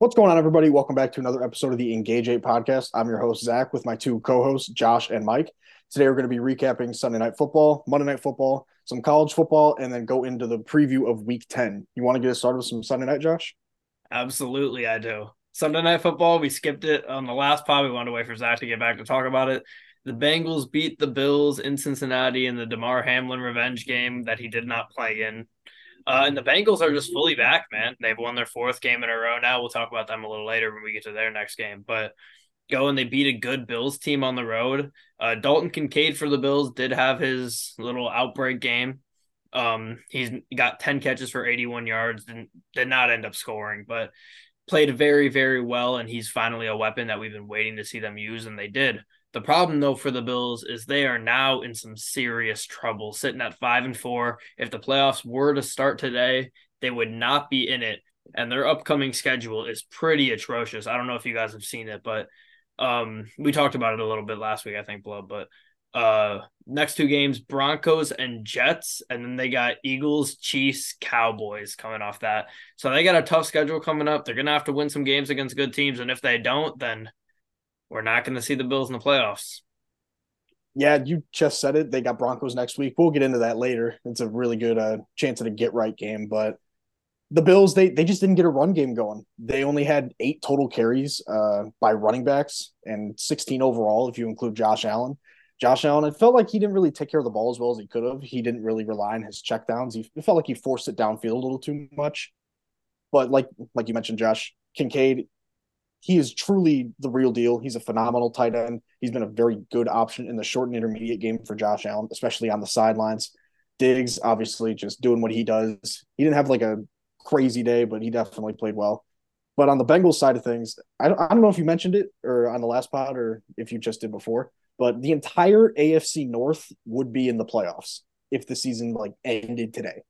What's going on, everybody? Welcome back to another episode of the Engage 8 podcast. I'm your host, Zach, with my two co-hosts, Josh and Mike. Today, we're going to be recapping Sunday Night Football, Monday Night Football, some college football, and then go into the preview of Week 10. You want to get us started with some Sunday Night, Josh? Absolutely, I do. Sunday Night Football, we skipped it on the last pod. We wanted to wait for Zach to get back to talk about it. The Bengals beat the Bills in Cincinnati in the DeMar Hamlin revenge game that he did not play in. And the Bengals are just fully back, man. They've won their fourth game in a row now. We'll talk about them a little later when we get to their next game. But go and they beat a good Bills team on the road. Dalton Kincaid for the Bills did have his little outbreak game. He's got 10 catches for 81 yards and did not end up scoring, but played very, very well. And he's finally a weapon that we've been waiting to see them use, and they did. The problem, though, for the Bills is they are now in some serious trouble, sitting at 5-4. If the playoffs were to start today, they would not be in it, and their upcoming schedule is pretty atrocious. I don't know if you guys have seen it, but we talked about it a little bit last week, I think, Blood. But next two games, Broncos and Jets, and then they got Eagles, Chiefs, Cowboys coming off that. So they got a tough schedule coming up. They're going to have to win some games against good teams, and if they don't, then we're not going to see the Bills in the playoffs. Yeah, you just said it. They got Broncos next week. We'll get into that later. It's a really good chance at a get-right game. But the Bills, they just didn't get a run game going. They only had 8 total carries by running backs and 16 overall if you include Josh Allen. Josh Allen, it felt like he didn't really take care of the ball as well as he could have. He didn't really rely on his checkdowns. It felt like he forced it downfield a little too much. But like you mentioned, Josh Kincaid, he is truly the real deal. He's a phenomenal tight end. He's been a very good option in the short and intermediate game for Josh Allen, especially on the sidelines. Diggs, obviously, just doing what he does. He didn't have like a crazy day, but he definitely played well. But on the Bengals side of things, I don't know if you mentioned it or on the last pod or if you just did before, but the entire AFC North would be in the playoffs if the season ended today.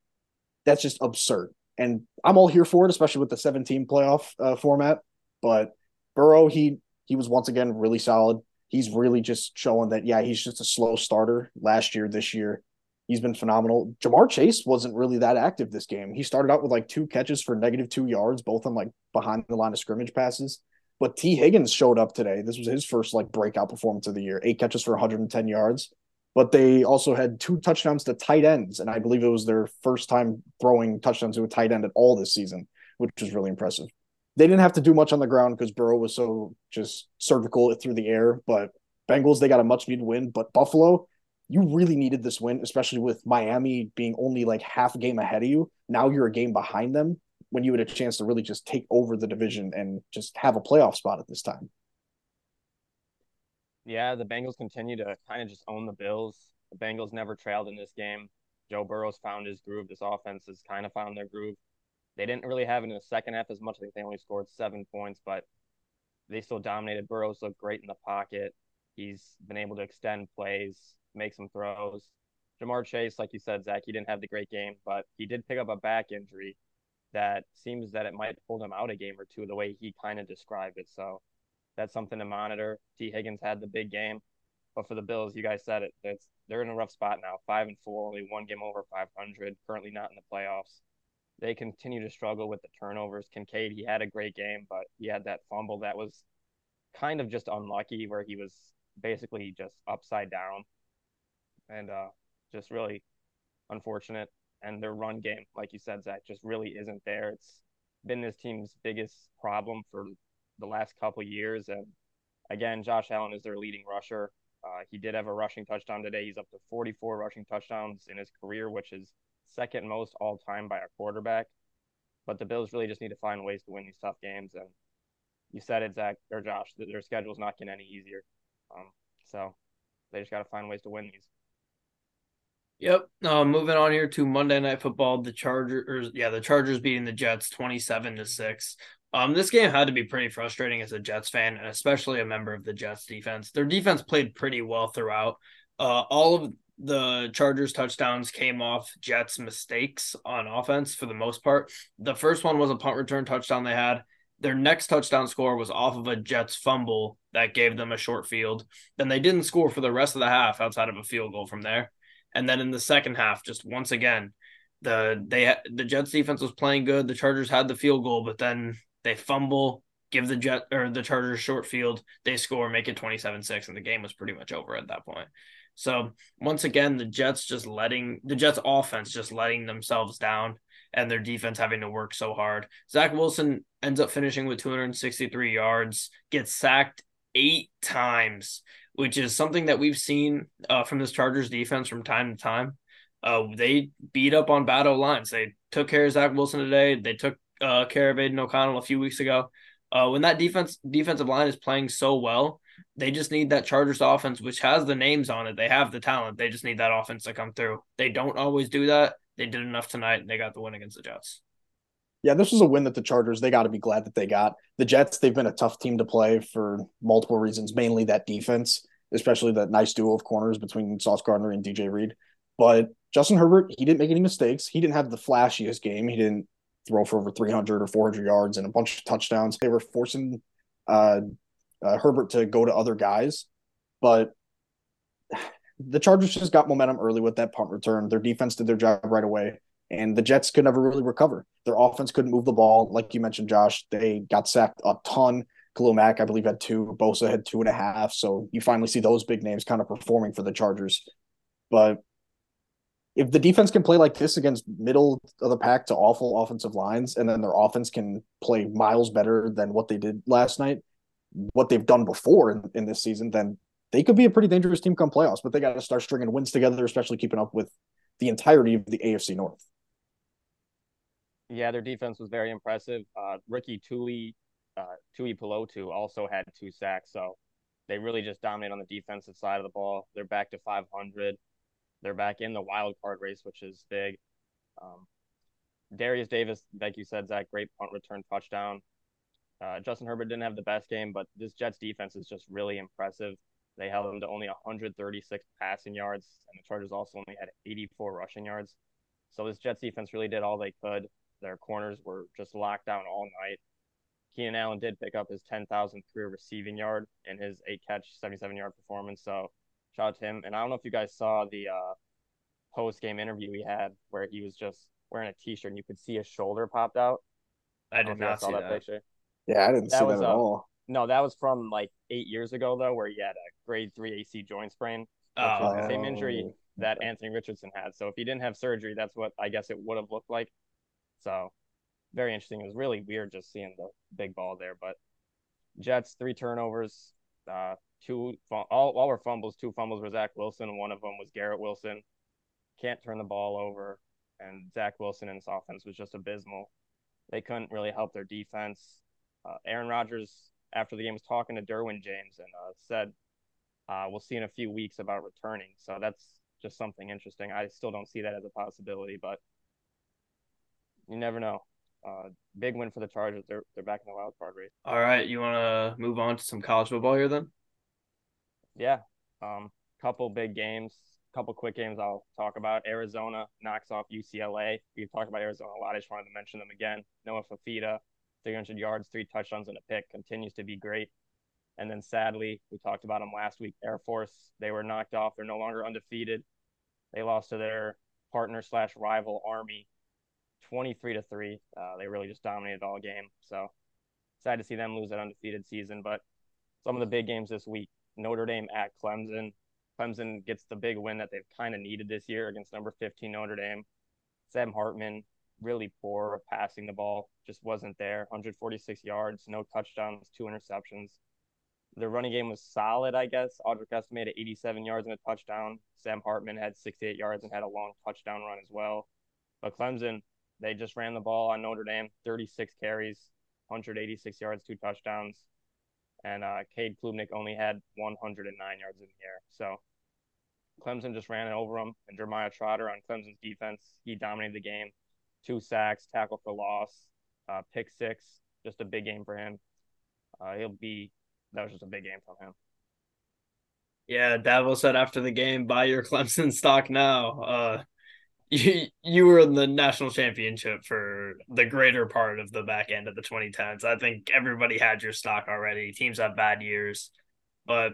That's just absurd. And I'm all here for it, especially with the 7-team playoff format. But Burrow, he was once again really solid. He's really just showing that, yeah, he's just a slow starter last year, this year. He's been phenomenal. Jamar Chase wasn't really that active this game. He started out with 2 catches for -2 yards, both on behind the line of scrimmage passes. But Tee Higgins showed up today. This was his first breakout performance of the year, 8 catches for 110 yards. But they also had 2 touchdowns to tight ends, and I believe it was their first time throwing touchdowns to a tight end at all this season, which was really impressive. They didn't have to do much on the ground because Burrow was so just surgical through the air. But Bengals, they got a much-needed win. But Buffalo, you really needed this win, especially with Miami being only half a game ahead of you. Now you're a game behind them when you had a chance to really just take over the division and just have a playoff spot at this time. Yeah, the Bengals continue to kind of just own the Bills. The Bengals never trailed in this game. Joe Burrow's found his groove. This offense has kind of found their groove. They didn't really have it in the second half as much. I think they only scored 7 points, but they still dominated. Burrow's looked great in the pocket. He's been able to extend plays, make some throws. Jamar Chase, like you said, Zach, he didn't have the great game, but he did pick up a back injury that seems that it might hold him out a game or two, the way he kind of described it. So that's something to monitor. T. Higgins had the big game, but for the Bills, you guys said it, they're in a rough spot now. 5-4, only 1 game over 500, currently not in the playoffs. They continue to struggle with the turnovers. Kincaid, he had a great game, but he had that fumble that was kind of just unlucky, where he was basically just upside down and just really unfortunate. And their run game, like you said, Zach, just really isn't there. It's been this team's biggest problem for the last couple years. And, again, Josh Allen is their leading rusher. He did have a rushing touchdown today. He's up to 44 rushing touchdowns in his career, which is second most all-time by a quarterback. But the Bills really just need to find ways to win these tough games. And you said it, Zach, or Josh, their schedule's not getting any easier. So they just got to find ways to win these. Yep. Moving on here to Monday Night Football, the Chargers beating the Jets 27-6. This game had to be pretty frustrating as a Jets fan, and especially a member of the Jets defense. Their defense played pretty well throughout. All of the Chargers touchdowns came off Jets mistakes on offense for the most part. The first one was a punt return touchdown they had. Their next touchdown score was off of a Jets fumble that gave them a short field. Then they didn't score for the rest of the half outside of a field goal from there. And then in the second half, just once again, the Jets defense was playing good. The Chargers had the field goal, but then They fumble, give the Chargers short field. They score, make it 27-6, and the game was pretty much over at that point. So once again, the Jets offense just letting themselves down, and their defense having to work so hard. Zach Wilson ends up finishing with 263 yards, gets sacked 8 times, which is something that we've seen from this Chargers defense from time to time. They beat up on battle lines. They took care of Zach Wilson today. They took care of Aiden O'Connell a few weeks ago. When that defensive line is playing so well, they just need that Chargers offense, which has the names on it. They have the talent. They just need that offense to come through. They don't always do that. They did enough tonight, and they got the win against the Jets. Yeah, this was a win that the Chargers, they got to be glad that they got. The Jets, they've been a tough team to play for multiple reasons, mainly that defense, especially that nice duo of corners between Sauce Gardner and DJ Reed. But Justin Herbert, he didn't make any mistakes. He didn't have the flashiest game. He didn't throw for over 300 or 400 yards and a bunch of touchdowns. They were forcing Herbert to go to other guys, but the Chargers just got momentum early with that punt return. Their defense did their job right away, and the Jets could never really recover. Their offense couldn't move the ball. Like you mentioned, Josh, they got sacked a ton. Khalil Mack, I believe, had 2. Bosa had 2.5. So you finally see those big names kind of performing for the Chargers. But if the defense can play like this against middle of the pack to awful offensive lines, and then their offense can play miles better than what they did last night, what they've done before in this season, then they could be a pretty dangerous team come playoffs, but they got to start stringing wins together, especially keeping up with the entirety of the AFC North. Yeah, their defense was very impressive. Rookie Tuipulotu also had 2 sacks, so they really just dominate on the defensive side of the ball. They're back to 500. They're back in the wild card race, which is big. Darius Davis, like you said, Zach, great punt return touchdown. Justin Herbert didn't have the best game, but this Jets defense is just really impressive. They held them to only 136 passing yards, and the Chargers also only had 84 rushing yards. So this Jets defense really did all they could. Their corners were just locked down all night. Keenan Allen did pick up his 10,000th career receiving yard in his 8-catch, 77-yard performance. So shout out to him. And I don't know if you guys saw the post-game interview he had where he was just wearing a T-shirt, and you could see his shoulder popped out. I did not see that picture. Yeah, I didn't see that at all. No, that was from like 8 years ago, though, where he had a grade 3 AC joint sprain, which is the same injury that Anthony Richardson had. So if he didn't have surgery, that's what I guess it would have looked like. So very interesting. It was really weird just seeing the big ball there. But Jets, 3 turnovers, all were fumbles. 2 fumbles were Zach Wilson. One of them was Garrett Wilson. Can't turn the ball over. And Zach Wilson and his offense was just abysmal. They couldn't really help their defense. Aaron Rodgers, after the game, was talking to Derwin James and said, we'll see in a few weeks about returning. So that's just something interesting. I still don't see that as a possibility, but you never know. Big win for the Chargers. They're back in the wild card race. All right. You want to move on to some college football here then? Yeah. Couple big games, couple quick games I'll talk about. Arizona knocks off UCLA. We've talked about Arizona a lot. I just wanted to mention them again. Noah Fafita, 300 yards, 3 touchdowns, and a pick, continues to be great. And then sadly, we talked about them last week, Air Force. They were knocked off. They're no longer undefeated. They lost to their partner/rival Army 23-3. They really just dominated all game. So sad to see them lose that undefeated season. But some of the big games this week, Notre Dame at Clemson. Clemson gets the big win that they've kind of needed this year against number 15 Notre Dame. Sam Hartman, really poor passing the ball, just wasn't there. 146 yards, no touchdowns, 2 interceptions. Their running game was solid, I guess. Audric estimated 87 yards and a touchdown. Sam Hartman had 68 yards and had a long touchdown run as well. But Clemson, they just ran the ball on Notre Dame, 36 carries, 186 yards, 2 touchdowns. And Cade Klubnik only had 109 yards in the air. So Clemson just ran it over them. And Jeremiah Trotter on Clemson's defense, he dominated the game. 2 sacks, tackle for loss, pick 6, just a big game for him. That was just a big game from him. Yeah, Dabo said after the game, buy your Clemson stock now. You were in the national championship for the greater part of the back end of the 2010s. I think everybody had your stock already. Teams have bad years, but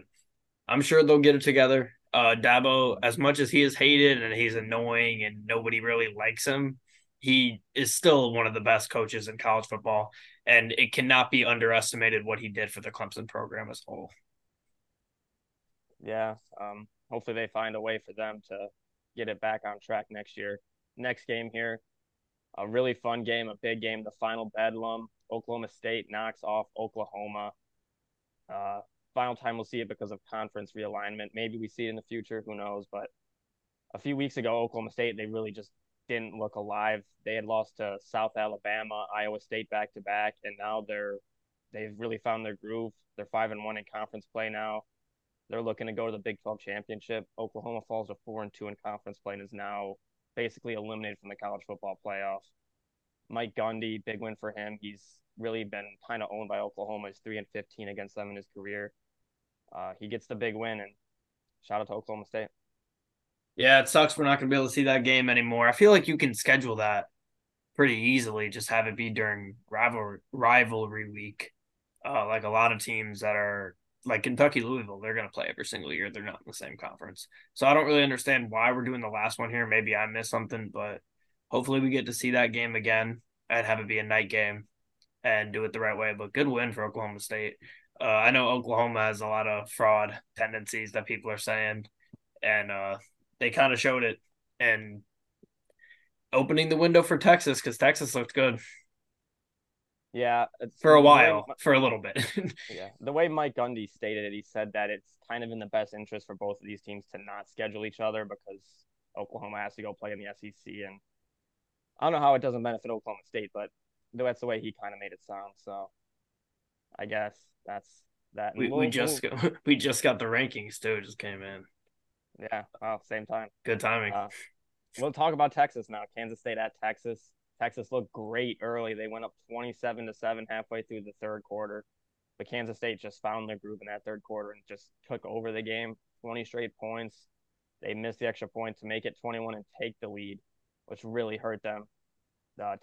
I'm sure they'll get it together. Dabo, as much as he is hated and he's annoying and nobody really likes him, he is still one of the best coaches in college football, and it cannot be underestimated what he did for the Clemson program as a whole. Yeah, hopefully they find a way for them to get it back on track next year. Next game here, a really fun game, a big game, the final bedlam. Oklahoma State knocks off Oklahoma. Final time we'll see it because of conference realignment. Maybe we see it in the future, who knows. But a few weeks ago, Oklahoma State, they really just didn't look alive. They had lost to South Alabama, Iowa State back-to-back, and now they've really found their groove. They're 5-1 in conference play now. They're looking to go to the Big 12 championship. Oklahoma falls to 4-2 in conference play and is now basically eliminated from the college football playoff. Mike Gundy, big win for him. He's really been kind of owned by Oklahoma. He's 3-15 against them in his career. He gets the big win, and shout out to Oklahoma State. Yeah, it sucks we're not going to be able to see that game anymore. I feel like you can schedule that pretty easily, just have it be during rivalry week. Like a lot of teams that are like Kentucky, Louisville, they're going to play every single year. They're not in the same conference. So I don't really understand why we're doing the last one here. Maybe I missed something, but hopefully we get to see that game again and have it be a night game and do it the right way. But good win for Oklahoma State. I know Oklahoma has a lot of fraud tendencies that people are saying, and they kind of showed it and opening the window for Texas because Texas looked good. Yeah. For a while, for a little bit. Yeah. The way Mike Gundy stated it, he said that it's kind of in the best interest for both of these teams to not schedule each other because Oklahoma has to go play in the SEC. And I don't know how it doesn't benefit Oklahoma State, but that's the way he kind of made it sound. So I guess that's that. We just got the rankings, too. It just came in. Yeah. Wow. Same time. Good timing. We'll talk about Texas now. Kansas State at Texas. Texas looked great early. They went up 27-7 halfway through the third quarter. But Kansas State just found their groove in that third quarter and just took over the game, 20 straight points. They missed the extra point to make it 21 and take the lead, which really hurt them.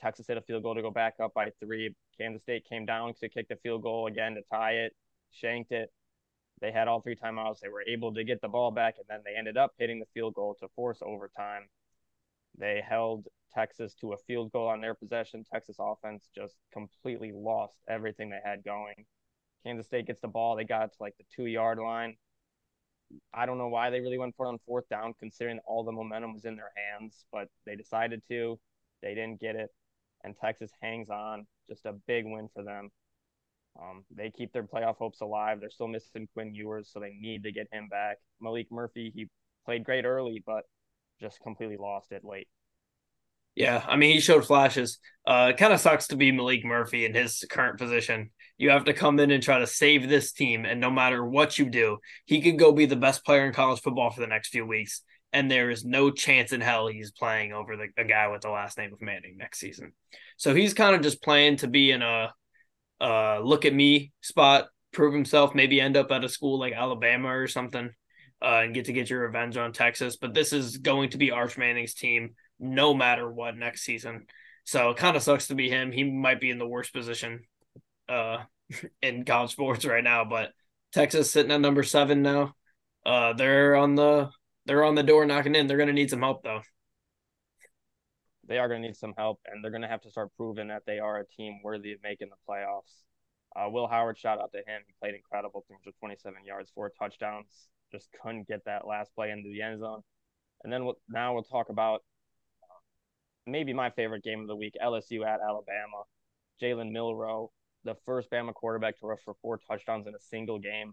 Texas hit a field goal to go back up by 3. Kansas State came down because they kicked the field goal again to tie it, shanked it. They had all 3 timeouts. They were able to get the ball back, and then they ended up hitting the field goal to force overtime. They held Texas to a field goal on their possession. Texas offense just completely lost everything they had going. Kansas State gets the ball. They got it to like the 2-yard line. I don't know why they really went for it on fourth down, considering all the momentum was in their hands, but they decided to. They didn't get it, and Texas hangs on. Just a big win for them. They keep their playoff hopes alive. They're still missing Quinn Ewers, so they need to get him back. Malik Murphy, he played great early, but just completely lost it late. Yeah, I mean, he showed flashes. It kind of sucks to be Malik Murphy in his current position. You have to come in and try to save this team, and no matter what you do, he could go be the best player in college football for the next few weeks, and there is no chance in hell he's playing over a guy with the last name of Manning next season. So he's kind of just playing to be in a look-at-me spot, prove himself, maybe end up at a school like Alabama or something and get your revenge on Texas. But this is going to be Arch Manning's team no matter what next season. So it kind of sucks to be him. He might be in the worst position in college sports right now. But Texas sitting at number 7 now. They're on the door knocking in. They're going to need some help, though. They are going to need some help, and they're going to have to start proving that they are a team worthy of making the playoffs. Will Howard, shout out to him. He played incredible, 327 yards, 4 touchdowns. Just couldn't get that last play into the end zone. And then now we'll talk about maybe my favorite game of the week, LSU at Alabama. Jalen Milroe, the first Bama quarterback to rush for 4 touchdowns in a single game,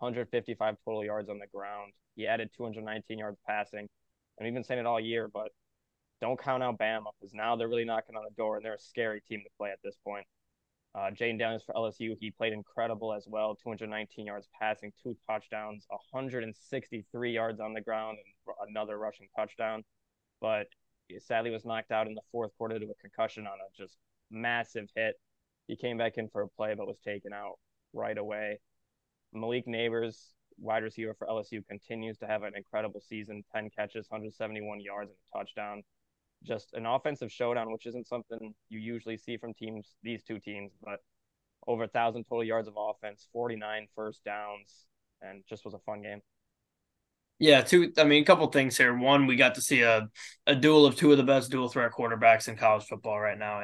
155 total yards on the ground. He added 219 yards passing. And we've been saying it all year, but don't count out Bama because now they're really knocking on the door, and they're a scary team to play at this point. Jayden Daniels for LSU, he played incredible as well, 219 yards passing, 2 touchdowns, 163 yards on the ground, and another rushing touchdown. But he sadly was knocked out in the fourth quarter to a concussion on a just massive hit. He came back in for a play but was taken out right away. Malik Nabers, wide receiver for LSU, continues to have an incredible season, 10 catches, 171 yards, and a touchdown. Just an offensive showdown, which isn't something you usually see from teams, these two teams, but over 1,000 total yards of offense, 49 first downs, and just was a fun game. Yeah, a couple things here. One, we got to see a duel of two of the best dual threat quarterbacks in college football right now,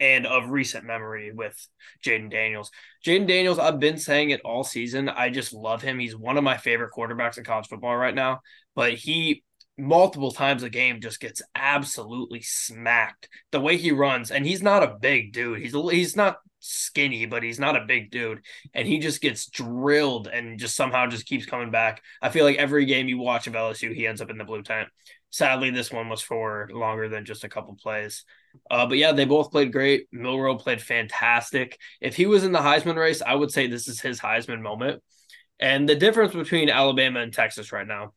and of recent memory with Jayden Daniels. Jayden Daniels, I've been saying it all season. I just love him. He's one of my favorite quarterbacks in college football right now, but he multiple times a game just gets absolutely smacked. The way he runs, and he's not a big dude. He's not skinny, but he's not a big dude, and he just gets drilled and just somehow just keeps coming back. I feel like every game you watch of LSU, he ends up in the blue tent. Sadly, this one was for longer than just a couple plays. But yeah, they both played great. Milroe played fantastic. If he was in the Heisman race, I would say this is his Heisman moment. And the difference between Alabama and Texas right now,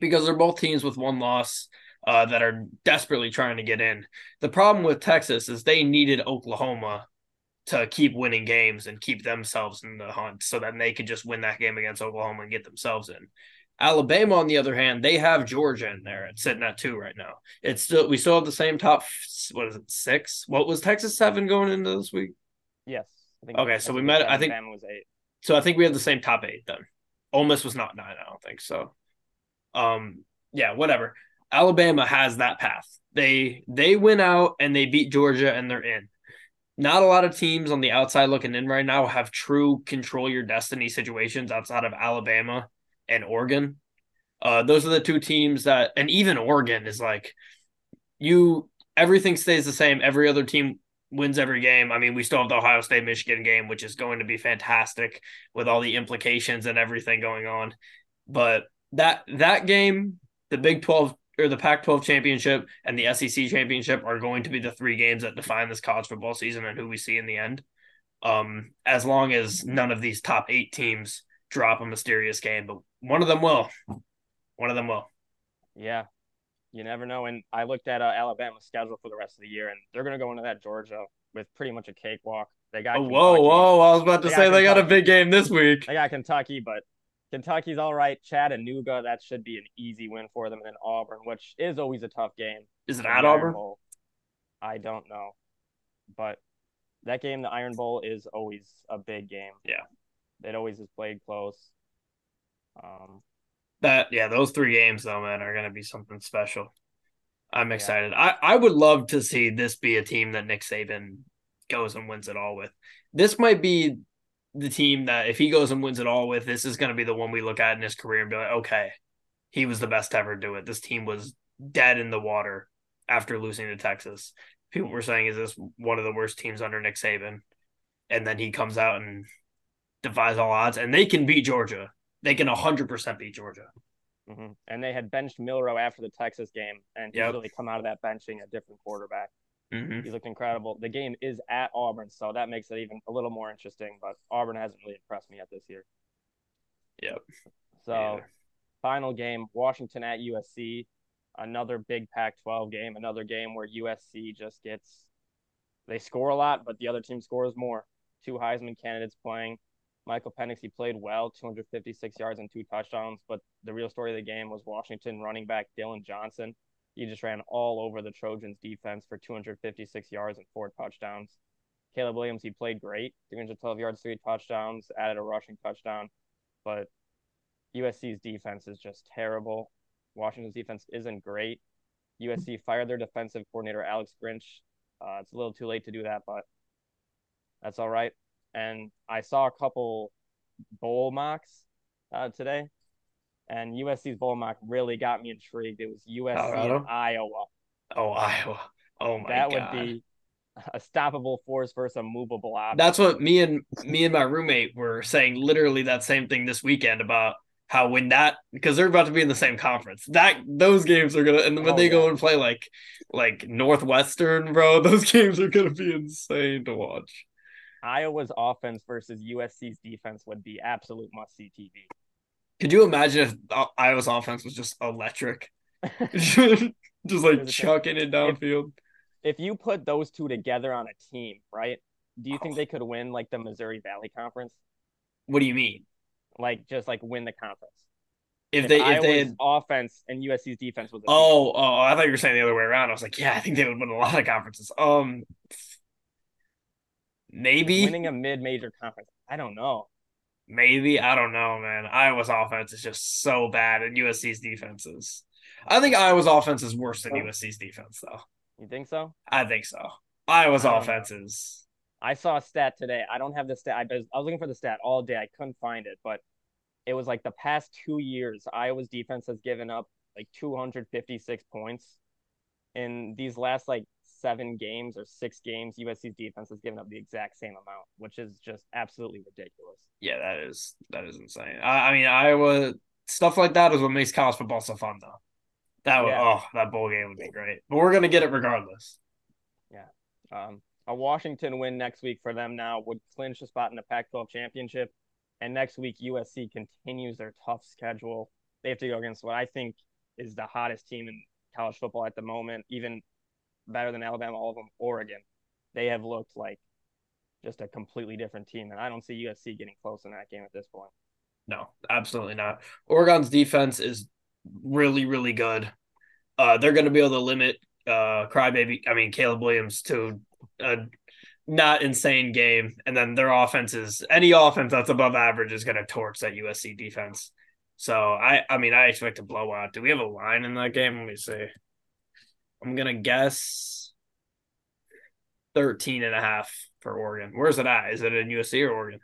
because they're both teams with one loss that are desperately trying to get in. The problem with Texas is they needed Oklahoma to keep winning games and keep themselves in the hunt so that they could just win that game against Oklahoma and get themselves in. Alabama, on the other hand, they have Georgia in there. It's sitting at 2 right now. We still have the same top, 6? What was Texas 7 going into this week? Yes. Alabama was 8. So I think we had the same top 8 then. Ole Miss was not 9, I don't think so. Yeah, whatever. Alabama has that path. They win out and they beat Georgia and they're in. Not a lot of teams on the outside looking in right now have true control your destiny situations outside of Alabama and Oregon. Those are the two teams that, and even Oregon is like, everything stays the same. Every other team wins every game. I mean, we still have the Ohio State-Michigan game, which is going to be fantastic with all the implications and everything going on. But that game, the Big 12 or the Pac-12 championship and the SEC championship are going to be the three games that define this college football season and who we see in the end. As long as none of these top 8 teams drop a mysterious game, but one of them will. Yeah, you never know. And I looked at Alabama's schedule for the rest of the year, and they're going to go into that Georgia with pretty much a cakewalk. They got I was about to say they got a big game this week. They got Kentucky, but Kentucky's all right. Chattanooga, that should be an easy win for them. And then Auburn, which is always a tough game. Is it at Auburn? I don't know. But that game, the Iron Bowl, is always a big game. Yeah. It always is played close. Those three games, though, man, are going to be something special. I'm excited. Yeah. I would love to see this be a team that Nick Saban goes and wins it all with. This might be the team that if he goes and wins it all with, this is going to be the one we look at in his career and be like, okay, he was the best to ever do it. This team was dead in the water after losing to Texas. People were saying, is this one of the worst teams under Nick Saban? And then he comes out and defies all odds, and they can beat Georgia. They can 100% beat Georgia. Mm-hmm. And they had benched Milroe after the Texas game, and he's really come out of that benching a different quarterback. Mm-hmm. He's looked incredible. The game is at Auburn, so that makes it even a little more interesting, but Auburn hasn't really impressed me yet this year. Yep. So, Final game, Washington at USC, another big Pac-12 game, another game where USC just gets – they score a lot, but the other team scores more. 2 Heisman candidates playing. Michael Penix, he played well, 256 yards and 2 touchdowns, but the real story of the game was Washington running back Dylan Johnson. He just ran all over the Trojans' defense for 256 yards and 4 touchdowns. Caleb Williams, he played great, 312 yards, 3 touchdowns, added a rushing touchdown. But USC's defense is just terrible. Washington's defense isn't great. USC fired their defensive coordinator, Alex Grinch. It's a little too late to do that, but that's all right. And I saw a couple bowl mocks today. And USC's bowl mock really got me intrigued. It was USC and Iowa. Oh, Iowa. Oh, my God. That would be a stoppable force versus a movable object. That's what me and my roommate were saying literally that same thing this weekend about how when that – because they're about to be in the same conference. Those games are going to – and when they go and play like Northwestern, bro, those games are going to be insane to watch. Iowa's offense versus USC's defense would be absolute must-see TV. Could you imagine if Iowa's offense was just electric? Just like chucking it downfield. If you put those two together on a team, right, do you think they could win like the Missouri Valley Conference? What do you mean? Like just like win the conference. If Iowa's offense and USC's defense was I thought you were saying the other way around. I was like, yeah, I think they would win a lot of conferences. Maybe. Winning a mid-major conference. I don't know. Maybe. I don't know, man. Iowa's offense is just so bad, and USC's defense is. I think Iowa's offense is worse than USC's defense, though. You think so? I think so. Iowa's offense is. I saw a stat today. I don't have the stat. I was looking for the stat all day. I couldn't find it, but it was like the past 2 years, Iowa's defense has given up like 256 points. In these last like 7 games or 6 games, USC's defense has given up the exact same amount, which is just absolutely ridiculous. Yeah, that is insane. I mean, Iowa, stuff like that is what makes college football so fun, though. That bowl game would be great, but we're gonna get it regardless. Yeah. A Washington win next week for them now would clinch a spot in the Pac-12 championship. And next week, USC continues their tough schedule. They have to go against what I think is the hottest team in college football at the moment, even better than Alabama, all of them, Oregon. They have looked like just a completely different team. And I don't see USC getting close in that game at this point. No, absolutely not. Oregon's defense is really, really good. They're going to be able to limit Caleb Williams to a not insane game. And then their offense is – any offense that's above average is going to torch that USC defense. So, I expect a blowout. Do we have a line in that game? Let me see. I'm going to guess 13.5 for Oregon. Where's it at? Is it in USC or Oregon?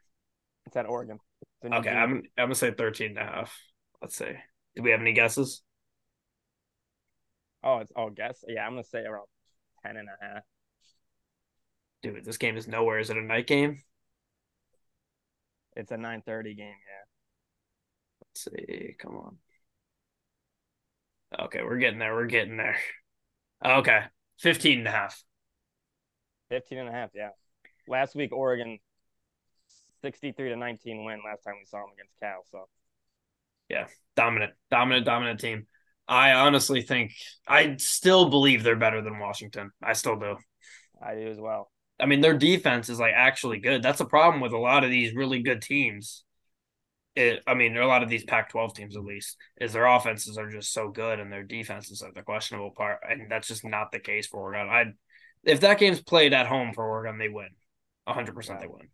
It's at Oregon. It's okay, USC. I'm going to say 13.5. Let's see. Do we have any guesses? Oh, it's all guess. Yeah, I'm going to say around 10.5. Dude, this game is nowhere. Is it a night game? It's a 9:30 game, yeah. Let's see. Come on. Okay, we're getting there. We're getting there. Okay, 15.5. 15.5, yeah. Last week, Oregon, 63-19 win last time we saw them against Cal, so. Yeah, dominant team. I honestly think – I still believe they're better than Washington. I still do. I do as well. I mean, their defense is, like, actually good. That's a problem with a lot of these really good teams. A lot of these Pac-12 teams, at least, is their offenses are just so good and their defenses are the questionable part, and that's just not the case for Oregon. If that game's played at home for Oregon, they win. 100% they win.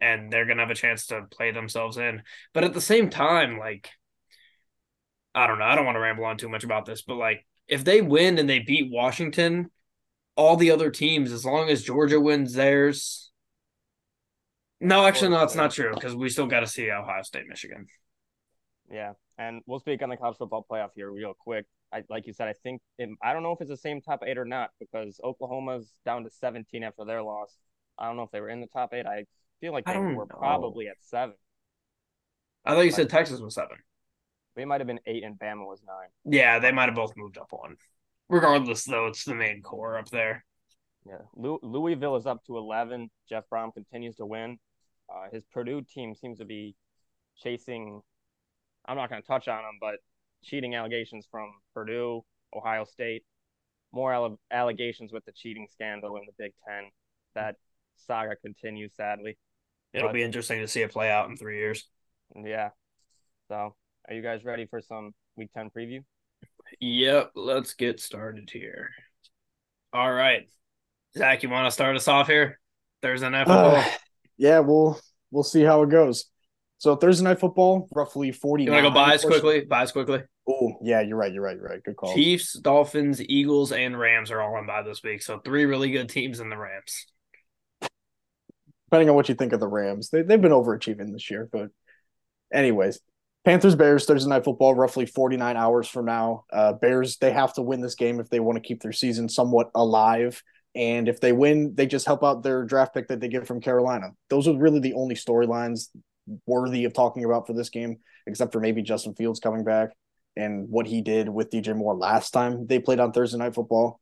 And they're going to have a chance to play themselves in. But at the same time, like, I don't know. I don't want to ramble on too much about this, but, like, if they win and they beat Washington, all the other teams, as long as Georgia wins theirs. No, actually, no, it's not true because we still got to see Ohio State, Michigan. Yeah, and we'll speak on the college football playoff here real quick. Like you said, I think I don't know if it's the same top 8 or not because Oklahoma's down to 17 after their loss. I don't know if they were in the top 8. I feel like they were probably at 7. I thought you said Texas was 7. They might have been 8 and Bama was 9. Yeah, they might have both moved up 1. Regardless, though, it's the main core up there. Yeah, Louisville is up to 11. Jeff Brohm continues to win. His Purdue team seems to be chasing – I'm not going to touch on them, but cheating allegations from Purdue, Ohio State, more allegations with the cheating scandal in the Big Ten. That saga continues, sadly. It'll be interesting to see it play out in 3 years. Yeah. So are you guys ready for some Week 10 preview? Yep, let's get started here. All right. Zach, you want to start us off here? Thursday Night Football. Yeah, we'll see how it goes. So Thursday Night Football, roughly 40. You want to go buys quickly? Buys quickly. Oh, yeah, you're right. Good call. Chiefs, Dolphins, Eagles, and Rams are all on bye this week. So 3 really good teams in the Rams. Depending on what you think of the Rams. They've been overachieving this year, but anyways. Panthers, Bears, Thursday Night Football, roughly 49 hours from now. Bears, they have to win this game if they want to keep their season somewhat alive. And if they win, they just help out their draft pick that they get from Carolina. Those are really the only storylines worthy of talking about for this game, except for maybe Justin Fields coming back and what he did with DJ Moore last time they played on Thursday Night Football.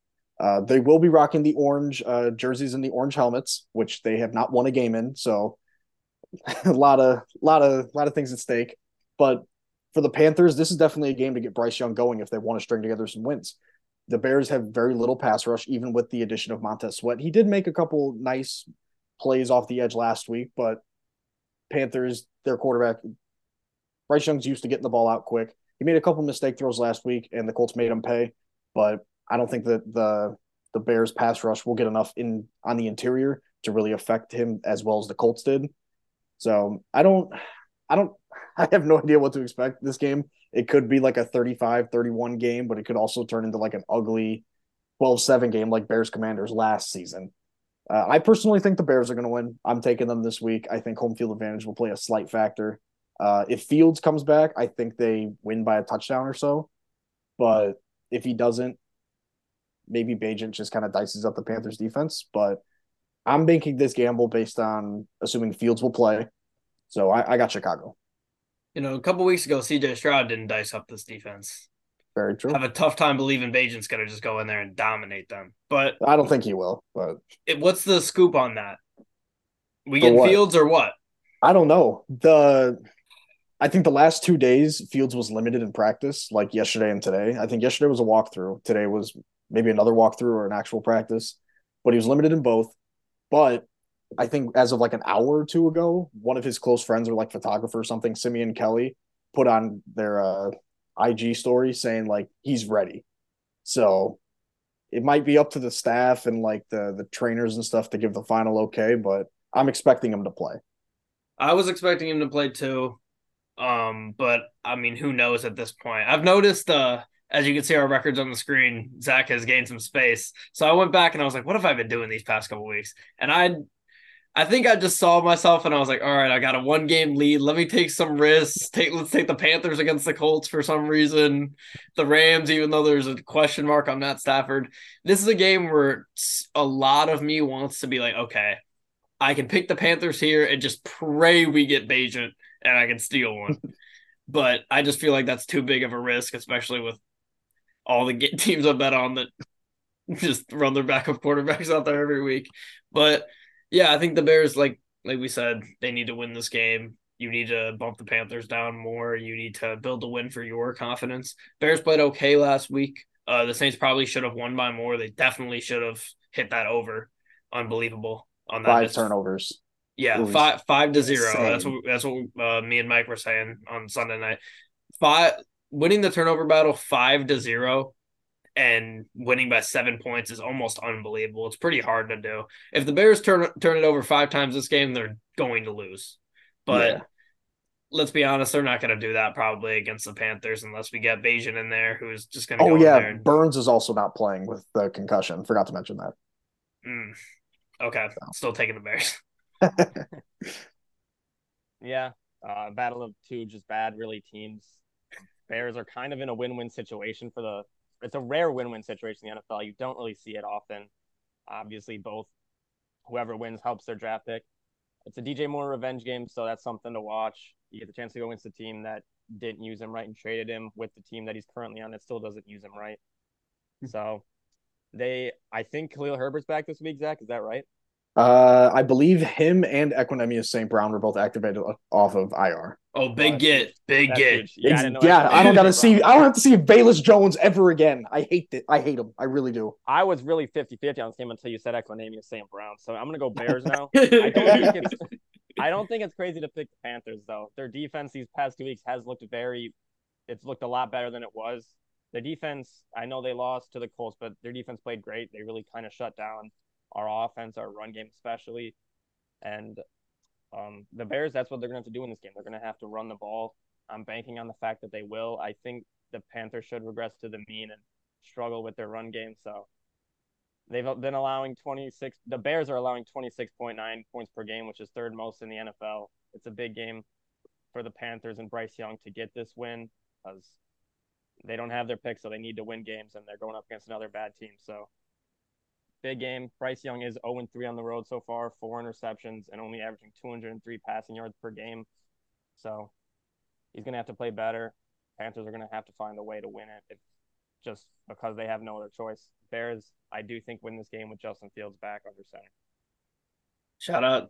They will be rocking the orange jerseys and the orange helmets, which they have not won a game in. So a lot of things at stake. But for the Panthers, this is definitely a game to get Bryce Young going if they want to string together some wins. The Bears have very little pass rush, even with the addition of Montez Sweat. He did make a couple nice plays off the edge last week, but Panthers, their quarterback, Bryce Young's used to getting the ball out quick. He made a couple mistake throws last week, and the Colts made him pay. But I don't think that the Bears' pass rush will get enough in on the interior to really affect him as well as the Colts did. So I don't – I have no idea what to expect this game. It could be like a 35-31 game, but it could also turn into like an ugly 12-7 game like Bears Commanders last season. I personally think the Bears are going to win. I'm taking them this week. I think home field advantage will play a slight factor. If Fields comes back, I think they win by a touchdown or so. But if he doesn't, maybe Bagent just kind of dices up the Panthers defense. But I'm making this gamble based on assuming Fields will play. So I got Chicago. You know, a couple weeks ago, C.J. Stroud didn't dice up this defense. Very true. I have a tough time believing Bagent's going to just go in there and dominate them. But I don't think he will. But what's the scoop on that? We get Fields or what? I don't know. I think the last 2 days, Fields was limited in practice, like yesterday and today. I think yesterday was a walkthrough. Today was maybe another walkthrough or an actual practice. But he was limited in both. But I think as of like an hour or two ago, one of his close friends or like photographer or something, Simeon Kelly, put on their IG story saying like he's ready. So it might be up to the staff and like the trainers and stuff to give the final okay, but I'm expecting him to play. I was expecting him to play too. But I mean, who knows at this point? I've noticed as you can see our records on the screen, Zach has gained some space. So I went back and I was like, what have I been doing these past couple weeks? And I think I just saw myself and I was like, all right, I got a 1-game lead. Let me take some risks. Let's take the Panthers against the Colts for some reason. The Rams, even though there's a question mark on Matt Stafford. This is a game where a lot of me wants to be like, okay, I can pick the Panthers here and just pray we get Bagent and I can steal one. But I just feel like that's too big of a risk, especially with all the teams I bet on that just run their backup quarterbacks out there every week. But yeah, I think the Bears, like we said, they need to win this game. You need to bump the Panthers down more. You need to build a win for your confidence. Bears played okay last week. The Saints probably should have won by more. They definitely should have hit that over. Unbelievable. On that 5 turnovers. Yeah, 5-0. Insane. That's what me and Mike were saying on Sunday night. Winning the turnover battle 5-0. And winning by 7 points is almost unbelievable. It's pretty hard to do. If the Bears turn it over 5 times this game, they're going to lose. But Let's be honest, they're not going to do that probably against the Panthers unless we get Bagent in there, who's just going to go in there. Burns is also not playing with the concussion. Forgot to mention that. Okay, so. Still taking the Bears. Yeah, battle of two just bad, really, teams. Bears are kind of in a win-win situation for the – it's a rare win-win situation in the NFL. You don't really see it often. Obviously, both whoever wins helps their draft pick. It's a DJ Moore revenge game, so that's something to watch. You get the chance to go against the team that didn't use him right and traded him with the team that he's currently on that still doesn't use him right. So I think Khalil Herbert's back this week, Zach. Is that right? I believe him and Equanimeous St. Brown were both activated off of IR. Oh, big get. I don't have to see Bayless Jones ever again. I hate it. I hate him. I really do. I was really 50-50 on this game until you said Equanimeous St. Brown. So I'm going to go Bears now. I don't think it's crazy to pick the Panthers, though. Their defense these past 2 weeks has looked a lot better than it was. Their defense, I know they lost to the Colts, but their defense played great. They really kind of shut down our offense, our run game especially. And the Bears, that's what they're going to have to do in this game. They're going to have to run the ball. I'm banking on the fact that they will. I think the Panthers should regress to the mean and struggle with their run game. So they've been allowing the Bears are allowing 26.9 points per game, which is third most in the NFL. It's a big game for the Panthers and Bryce Young to get this win because they don't have their pick, so they need to win games, and they're going up against another bad team. So big game. Bryce Young is 0-3 on the road so far, 4 interceptions, and only averaging 203 passing yards per game. So he's going to have to play better. Panthers are going to have to find a way to win it just because they have no other choice. Bears, I do think, win this game with Justin Fields back under center.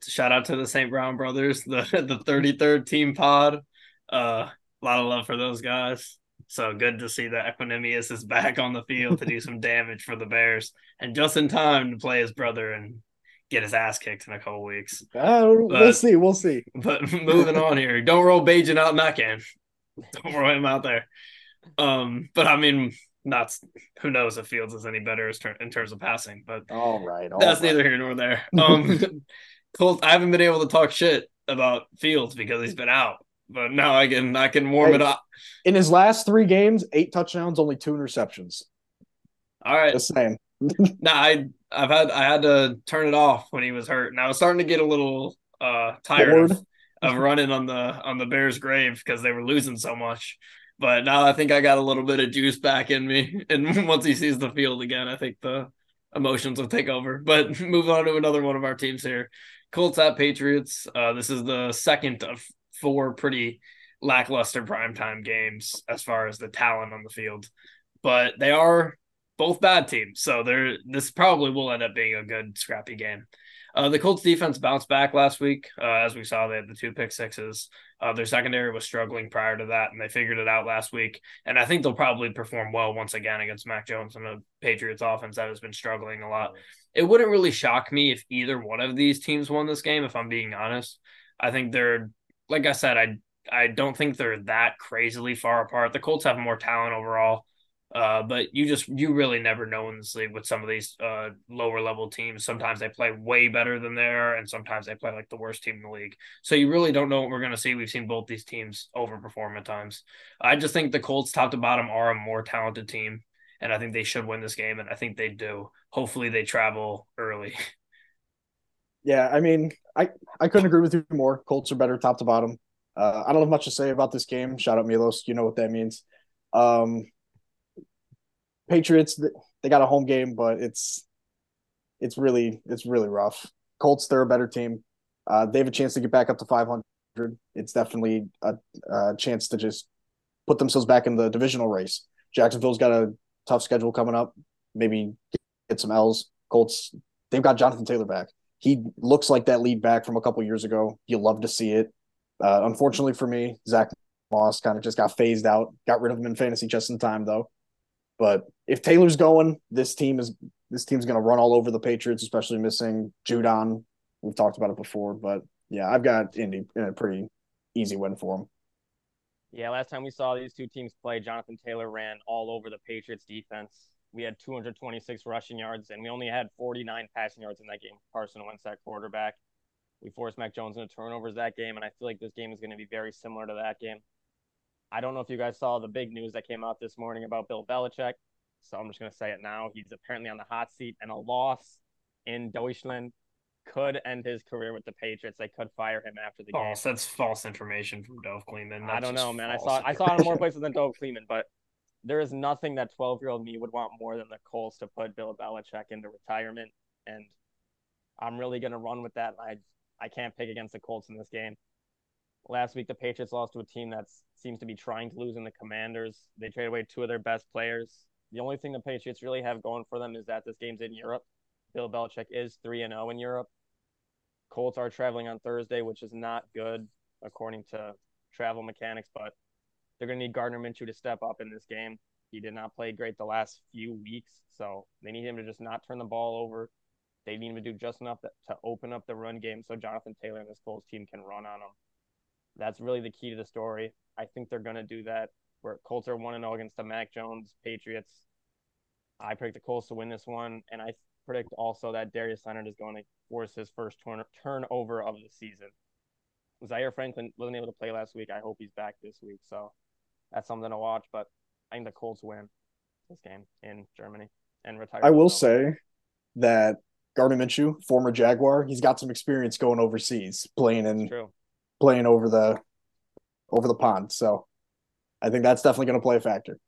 Shout out to the St. Brown brothers, the 33rd team pod. A lot of love for those guys. So good to see that Equanimeous is back on the field to do some damage for the Bears and just in time to play his brother and get his ass kicked in a couple weeks. We'll see. But moving on here, don't roll Bagent out in that game. Don't roll him out there. But I mean, who knows if Fields is any better in terms of passing, but all right. Neither here nor there. Colts, I haven't been able to talk shit about Fields because he's been out. But now I can warm it up. In his last three games, 8 touchdowns, only 2 interceptions. All right. Just saying. No, I had to turn it off when he was hurt, and I was starting to get a little tired of running on the Bears' grave because they were losing so much. But now I think I got a little bit of juice back in me, and once he sees the field again, I think the emotions will take over. But move on to another one of our teams here. Colts at Patriots. This is the second of 4 pretty lackluster primetime games as far as the talent on the field. But they are both bad teams, so this probably will end up being a good, scrappy game. The Colts defense bounced back last week. As we saw, they had the 2 pick sixes. Their secondary was struggling prior to that, and they figured it out last week. And I think they'll probably perform well once again against Mac Jones and the Patriots offense that has been struggling a lot. It wouldn't really shock me if either one of these teams won this game, if I'm being honest. I think they're – like I said, I don't think they're that crazily far apart. The Colts have more talent overall. But you really never know in this league with some of these lower level teams. Sometimes they play way better than they are, and sometimes they play like the worst team in the league. So you really don't know what we're going to see. We've seen both these teams overperform at times. I just think the Colts, top to bottom, are a more talented team, and I think they should win this game, and I think they do. Hopefully they travel early. Yeah, I mean, I couldn't agree with you more. Colts are better top to bottom. I don't have much to say about this game. Shout out Milos. You know what that means. Patriots, they got a home game, but it's really rough. Colts, they're a better team. They have a chance to get back up to 500. It's definitely a chance to just put themselves back in the divisional race. Jacksonville's got a tough schedule coming up. Maybe get some L's. Colts, they've got Jonathan Taylor back. He looks like that lead back from a couple years ago. You love to see it. Unfortunately for me, Zach Moss kind of just got phased out. Got rid of him in fantasy just in time, though. But if Taylor's going, this team's going to run all over the Patriots, especially missing Judon. We've talked about it before, but yeah, I've got Indy in a pretty easy win for him. Yeah, last time we saw these two teams play, Jonathan Taylor ran all over the Patriots defense. We had 226 rushing yards, and we only had 49 passing yards in that game. Carson Wentz at quarterback. We forced Mac Jones into turnovers that game, and I feel like this game is going to be very similar to that game. I don't know if you guys saw the big news that came out this morning about Bill Belichick, so I'm just going to say it now. He's apparently on the hot seat, and a loss in Deutschland could end his career with the Patriots. They could fire him after the game. That's false information from Dov Kleeman. I don't know, man. I saw it in more places than Dov Kleeman, but there is nothing that 12-year-old me would want more than the Colts to put Bill Belichick into retirement, and I'm really going to run with that. I can't pick against the Colts in this game. Last week, the Patriots lost to a team that seems to be trying to lose in the Commanders. They traded away 2 of their best players. The only thing the Patriots really have going for them is that this game's in Europe. Bill Belichick is 3-0 in Europe. Colts are traveling on Thursday, which is not good according to travel mechanics, but they're going to need Gardner Minshew to step up in this game. He did not play great the last few weeks, so they need him to just not turn the ball over. They need him to do just enough to open up the run game so Jonathan Taylor and this Colts team can run on him. That's really the key to the story. I think they're going to do that. Where Colts are 1-0 against the Mac Jones Patriots. I predict the Colts to win this one, and I predict also that Darius Leonard is going to force his first turnover of the season. Zaire Franklin wasn't able to play last week. I hope he's back this week, so that's something to watch. But I think the Colts win this game in Germany and retire. I will say that Gardner Minshew, former Jaguar, he's got some experience going overseas, playing over the pond. So I think that's definitely going to play a factor.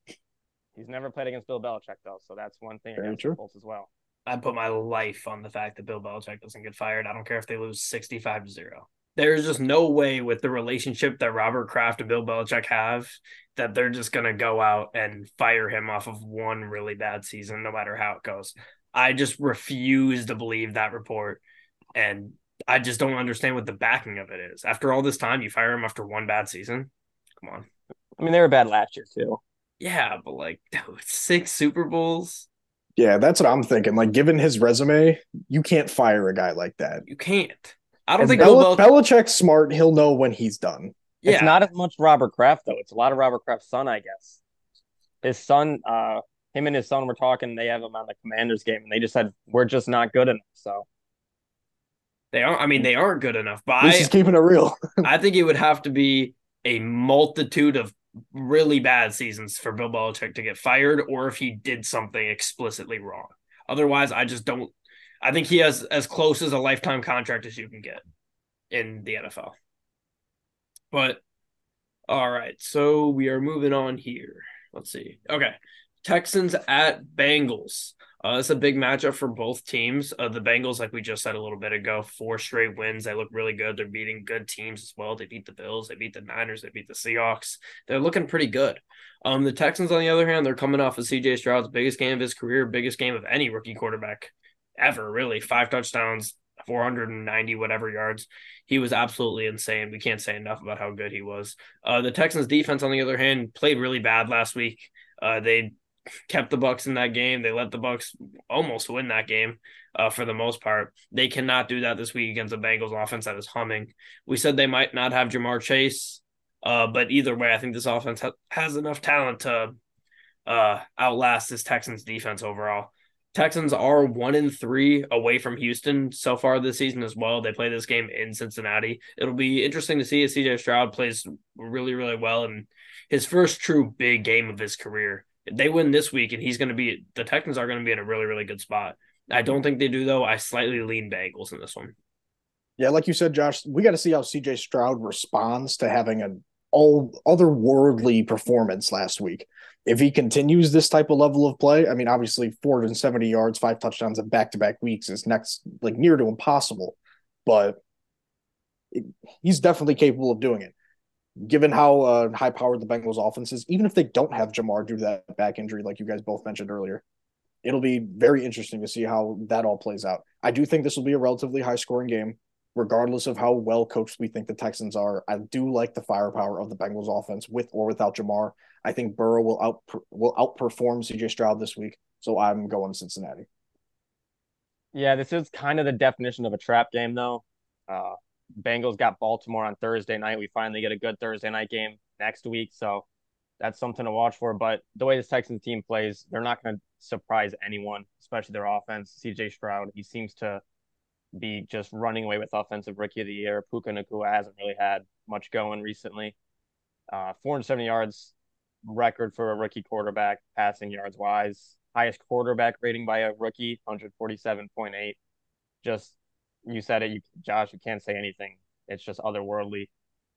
He's never played against Bill Belichick, though, so that's one thing against the Colts as well. I put my life on the fact that Bill Belichick doesn't get fired. I don't care if they lose 65-0. There's just no way with the relationship that Robert Kraft and Bill Belichick have that they're just going to go out and fire him off of one really bad season, no matter how it goes. I just refuse to believe that report, and I just don't understand what the backing of it is. After all this time, you fire him after one bad season? Come on. I mean, they were bad last year, too. Yeah, but, like, dude, 6 Super Bowls? Yeah, that's what I'm thinking. Like, given his resume, you can't fire a guy like that. You can't. I don't think Belichick's smart. He'll know when he's done. Yeah. It's not as much Robert Kraft, though. It's a lot of Robert Kraft's son, I guess. His son, him and his son were talking. They have him on the Commanders game, and they just said, we're just not good enough, so. They aren't good enough. But this is keeping it real. I think it would have to be a multitude of really bad seasons for Bill Belichick to get fired, or if he did something explicitly wrong. Otherwise, I just don't. I think he has as close as a lifetime contract as you can get in the NFL. But all right, so we are moving on here. Let's see. Okay, Texans at Bengals. It's a big matchup for both teams. The Bengals, like we just said a little bit ago, 4 straight wins. They look really good. They're beating good teams as well. They beat the Bills. They beat the Niners. They beat the Seahawks. They're looking pretty good. The Texans, on the other hand, they're coming off of C.J. Stroud's biggest game of his career, biggest game of any rookie quarterback ever, really. 5 touchdowns, 490 whatever yards. He was absolutely insane. We can't say enough about how good he was. The Texans defense, on the other hand, played really bad last week. They kept the Bucs in that game. They let the Bucs almost win that game for the most part. They cannot do that this week against the Bengals offense that is humming. We said they might not have Jamar Chase, but either way, I think this offense has enough talent to outlast this Texans defense overall. Texans are 1-3 away from Houston so far this season as well. They play this game in Cincinnati. It'll be interesting to see if C.J. Stroud plays really, really well in his first true big game of his career. They win this week, and the Texans are going to be in a really, really good spot. I don't think they do, though. I slightly lean Bengals in this one. Yeah, like you said, Josh, we got to see how C.J. Stroud responds to having an otherworldly performance last week. If he continues this type of level of play, I mean, obviously 470 yards, 5 touchdowns in back-to-back weeks is near to impossible, but he's definitely capable of doing it. Given how high-powered the Bengals' offense is, even if they don't have Jamar due to that back injury, like you guys both mentioned earlier, it'll be very interesting to see how that all plays out. I do think this will be a relatively high-scoring game, regardless of how well-coached we think the Texans are. I do like the firepower of the Bengals' offense with or without Jamar. I think Burrow will outperform C.J. Stroud this week, so I'm going Cincinnati. Yeah, this is kind of the definition of a trap game, though. Bengals got Baltimore on Thursday night. We finally get a good Thursday night game next week, so that's something to watch for. But the way this Texans team plays, they're not going to surprise anyone, especially their offense. C.J. Stroud, he seems to be just running away with Offensive Rookie of the Year. Puka Nacua hasn't really had much going recently. 470 yards record for a rookie quarterback, passing yards-wise. Highest quarterback rating by a rookie, 147.8. Just... you said it, Josh, you can't say anything. It's just otherworldly.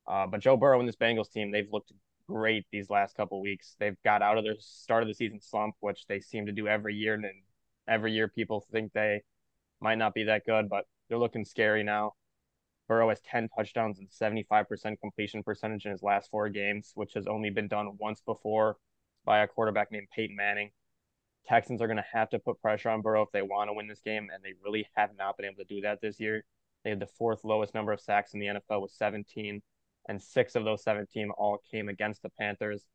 But Joe Burrow and this Bengals team, they've looked great these last couple of weeks. They've got out of their start of the season slump, which they seem to do every year. And every year people think they might not be that good, but they're looking scary now. Burrow has 10 touchdowns and 75% completion percentage in his last 4 games, which has only been done once before by a quarterback named Peyton Manning. Texans are going to have to put pressure on Burrow if they want to win this game, and they really have not been able to do that this year. They had the 4th lowest number of sacks in the NFL with 17, and 6 of those 17 all came against the Panthers.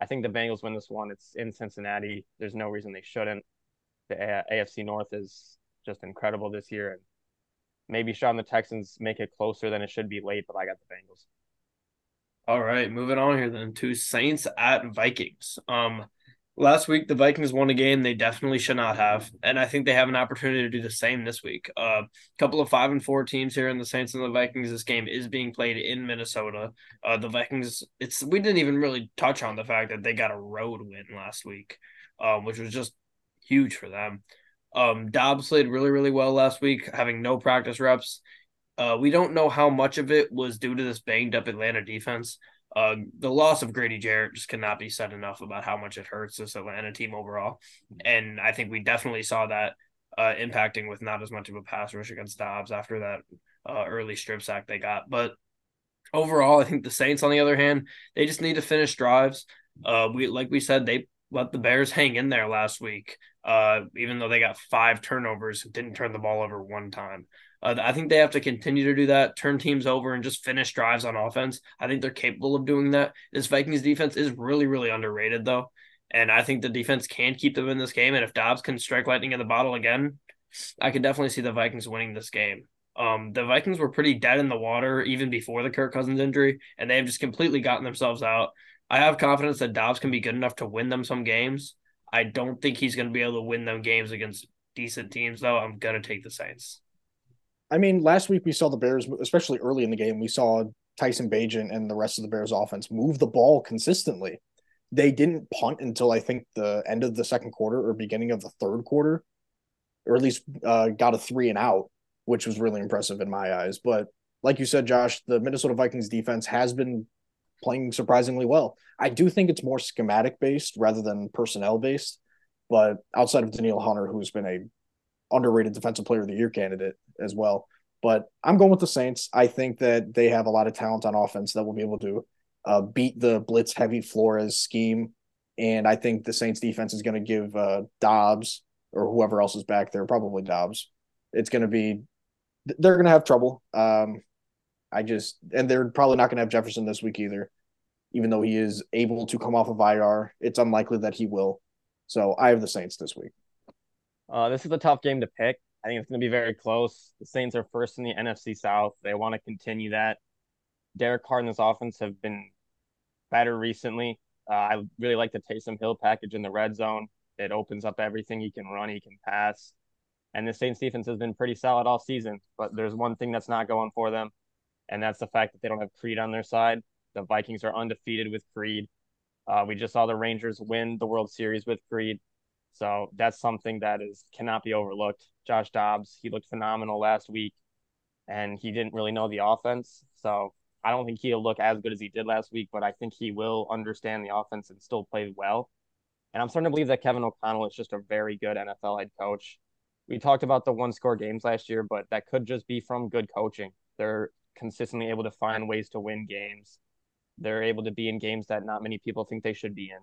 I think the Bengals win this one. It's in Cincinnati. There's no reason they shouldn't. The AFC North is just incredible this year, and maybe Sean, the Texans make it closer than it should be late, but I got the Bengals. All right, moving on here then to Saints at Vikings. Last week, the Vikings won a game they definitely should not have, and I think they have an opportunity to do the same this week. A couple of 5-4 teams here in the Saints and the Vikings. This game is being played in Minnesota. The Vikings, we didn't even really touch on the fact that they got a road win last week, which was just huge for them. Dobbs played really, really well last week, having no practice reps. We don't know how much of it was due to this banged-up Atlanta defense. The loss of Grady Jarrett just cannot be said enough about how much it hurts this Atlanta team overall. And I think we definitely saw that impacting with not as much of a pass rush against Dobbs after that early strip sack they got. But overall, I think the Saints, on the other hand, they just need to finish drives. Like we said, they let the Bears hang in there last week, even though they got 5 turnovers, didn't turn the ball over one time. I think they have to continue to do that, turn teams over, and just finish drives on offense. I think they're capable of doing that. This Vikings defense is really, really underrated, though, and I think the defense can keep them in this game, and if Dobbs can strike lightning in the bottle again, I could definitely see the Vikings winning this game. The Vikings were pretty dead in the water even before the Kirk Cousins injury, and they have just completely gotten themselves out. I have confidence that Dobbs can be good enough to win them some games. I don't think he's going to be able to win them games against decent teams, though. I'm going to take the Saints. I mean, last week we saw the Bears, especially early in the game, we saw Tyson Bagent and the rest of the Bears offense move the ball consistently. They didn't punt until I think the end of the second quarter or beginning of the third quarter, or at least got a 3-and-out, which was really impressive in my eyes. But like you said, Josh, the Minnesota Vikings defense has been playing surprisingly well. I do think it's more schematic based rather than personnel based, but outside of Danielle Hunter, who's been a underrated defensive player of the year candidate as well. But I'm going with the Saints. I think that they have a lot of talent on offense that will be able to beat the blitz heavy Flores scheme. And I think the Saints defense is going to give Dobbs or whoever else is back there, probably Dobbs. It's going to be, they're going to have trouble. And they're probably not going to have Jefferson this week either, even though he is able to come off of IR. It's unlikely that he will. So I have the Saints this week. This is a tough game to pick. I think it's going to be very close. The Saints are first in the NFC South. They want to continue that. Derek Carr and this offense have been better recently. I really like the Taysom Hill package in the red zone. It opens up everything. He can run, he can pass. And the Saints defense has been pretty solid all season. But there's one thing that's not going for them, and that's the fact that they don't have Creed on their side. The Vikings are undefeated with Creed. We just saw the Rangers win the World Series with Creed. So that's something that cannot be overlooked. Josh Dobbs, he looked phenomenal last week, and he didn't really know the offense. So I don't think he'll look as good as he did last week, but I think he will understand the offense and still play well. And I'm starting to believe that Kevin O'Connell is just a very good NFL head coach. We talked about the one-score games last year, but that could just be from good coaching. They're consistently able to find ways to win games. They're able to be in games that not many people think they should be in.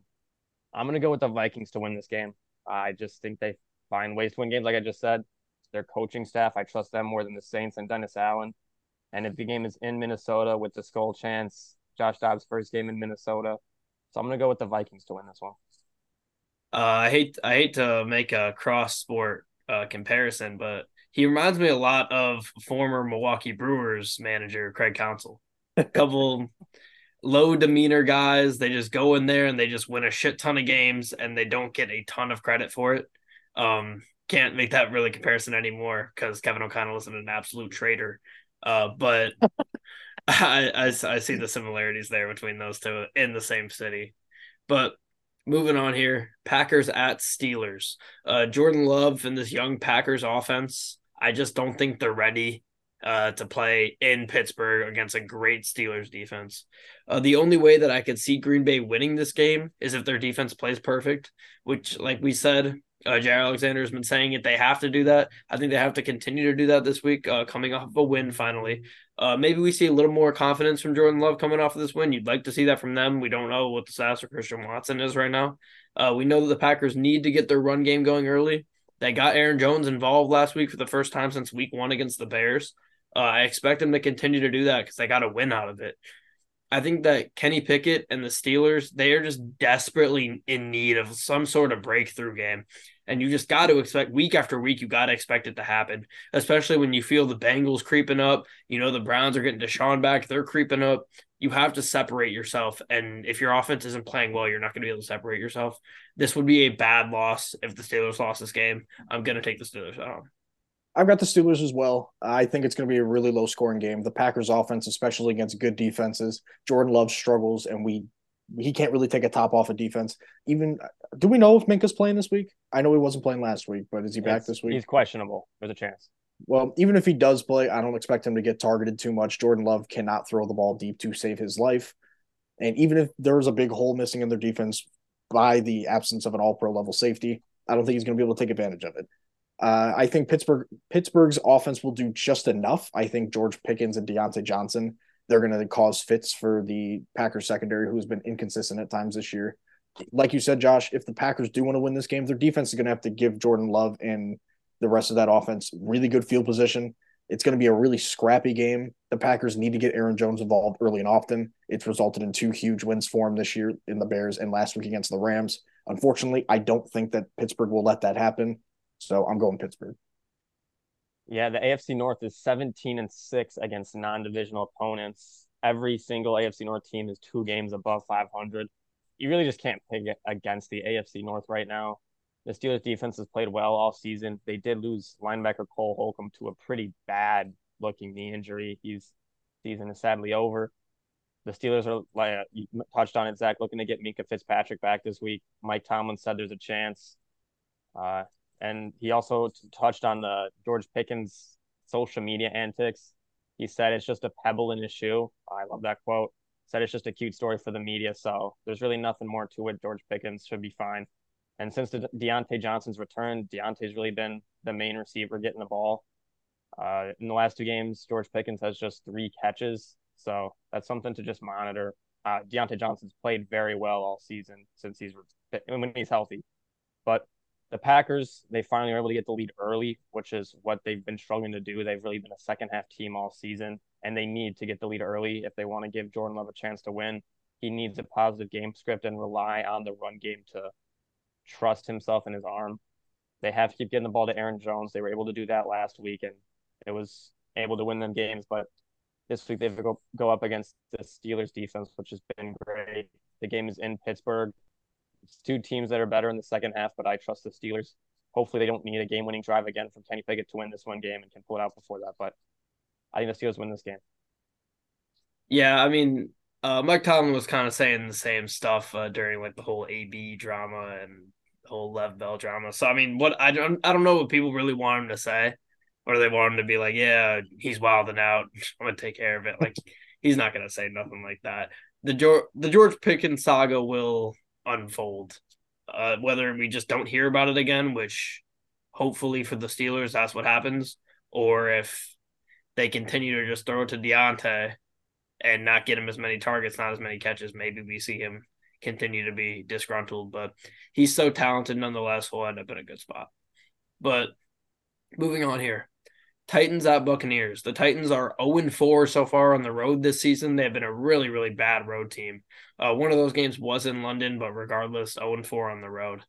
I'm going to go with the Vikings to win this game. I just think they find ways to win games. Like I just said, their coaching staff, I trust them more than the Saints and Dennis Allen. And if the game is in Minnesota with the Skull Chance, Josh Dobbs' first game in Minnesota. So I'm going to go with the Vikings to win this one. I hate to make a cross-sport comparison, but he reminds me a lot of former Milwaukee Brewers manager Craig Counsell. A couple low demeanor guys. They just go in there and they just win a shit ton of games and they don't get a ton of credit for it. Can't make that really comparison anymore because Kevin O'Connell isn't an absolute traitor. But I see the similarities there between those two in the same city. But moving on here, Packers at Steelers. Jordan Love and this young Packers offense, I just don't think they're ready to play in Pittsburgh against a great Steelers defense. The only way that I could see Green Bay winning this game is if their defense plays perfect, which, like we said, Jair Alexander has been saying it. They have to do that. I think they have to continue to do that this week, coming off of a win finally. Maybe we see a little more confidence from Jordan Love coming off of this win. You'd like to see that from them. We don't know what the status of Christian Watson is right now. We know that the Packers need to get their run game going early. They got Aaron Jones involved last week for the first time since week one against the Bears. I expect them to continue to do that because they got a win out of it. I think that Kenny Pickett and the Steelers, they are just desperately in need of some sort of breakthrough game. And you just got to expect week after week, you got to expect it to happen, especially when you feel the Bengals creeping up. You know, the Browns are getting Deshaun back. They're creeping up. You have to separate yourself. And if your offense isn't playing well, you're not going to be able to separate yourself. This would be a bad loss if the Steelers lost this game. I'm going to take the Steelers at home. I've got the Steelers as well. I think it's going to be a really low-scoring game. The Packers' offense, especially against good defenses, Jordan Love struggles, and he can't really take a top off of defense. Even do we know if Minka's playing this week? I know he wasn't playing last week, but is he back this week? He's questionable. There's a chance. Well, even if he does play, I don't expect him to get targeted too much. Jordan Love cannot throw the ball deep to save his life. And even if there was a big hole missing in their defense by the absence of an all-pro level safety, I don't think he's going to be able to take advantage of it. I think Pittsburgh's offense will do just enough. I think George Pickens and Deontay Johnson, they're going to cause fits for the Packers secondary, who has been inconsistent at times this year. Like you said, Josh, if the Packers do want to win this game, their defense is going to have to give Jordan Love and the rest of that offense really good field position. It's going to be a really scrappy game. The Packers need to get Aaron Jones involved early and often. It's resulted in two huge wins for him this year in the Bears and last week against the Rams. Unfortunately, I don't think that Pittsburgh will let that happen. So I'm going Pittsburgh. Yeah, the AFC North is 17-6 against non-divisional opponents. Every single AFC North team is 2 games above 500. You really just can't pick against the AFC North right now. The Steelers defense has played well all season. They did lose linebacker Cole Holcomb to a pretty bad-looking knee injury. His season is sadly over. The Steelers are, like you touched on it, Zach, looking to get Minkah Fitzpatrick back this week. Mike Tomlin said there's a chance. And he also touched on the George Pickens social media antics. He said it's just a pebble in his shoe. I love that quote. Said it's just a cute story for the media. So there's really nothing more to it. George Pickens should be fine. And since Deontay Johnson's return, Deontay's really been the main receiver getting the ball. In the last two games, George Pickens has just 3 catches. So that's something to just monitor. Deontay Johnson's played very well all season since when he's healthy. But the Packers, they finally were able to get the lead early, which is what they've been struggling to do. They've really been a second-half team all season, and they need to get the lead early if they want to give Jordan Love a chance to win. He needs a positive game script and rely on the run game to trust himself and his arm. They have to keep getting the ball to Aaron Jones. They were able to do that last week, and it was able to win them games. But this week they have to go up against the Steelers defense, which has been great. The game is in Pittsburgh. It's 2 teams that are better in the second half, but I trust the Steelers. Hopefully they don't need a game-winning drive again from Kenny Pickett to win this one game and can pull it out before that. But I think the Steelers win this game. Yeah, I mean, Mike Tomlin was kind of saying the same stuff during like the whole AB drama and the whole Lev Bell drama. So, I mean, what I don't know what people really want him to say. Or they want him to be like, yeah, he's wilding out. I'm going to take care of it. Like, he's not going to say nothing like that. The George Pickens saga will unfold. Whether we just don't hear about it again, which hopefully for the Steelers, that's what happens. Or if they continue to just throw it to Deontay and not get him as many targets, not as many catches, maybe we see him continue to be disgruntled. But he's so talented nonetheless, he'll end up in a good spot. But moving on here. Titans at Buccaneers. The Titans are 0-4 so far on the road this season. They've been a really, really bad road team. One of those games was in London, but regardless, 0-4 on the road.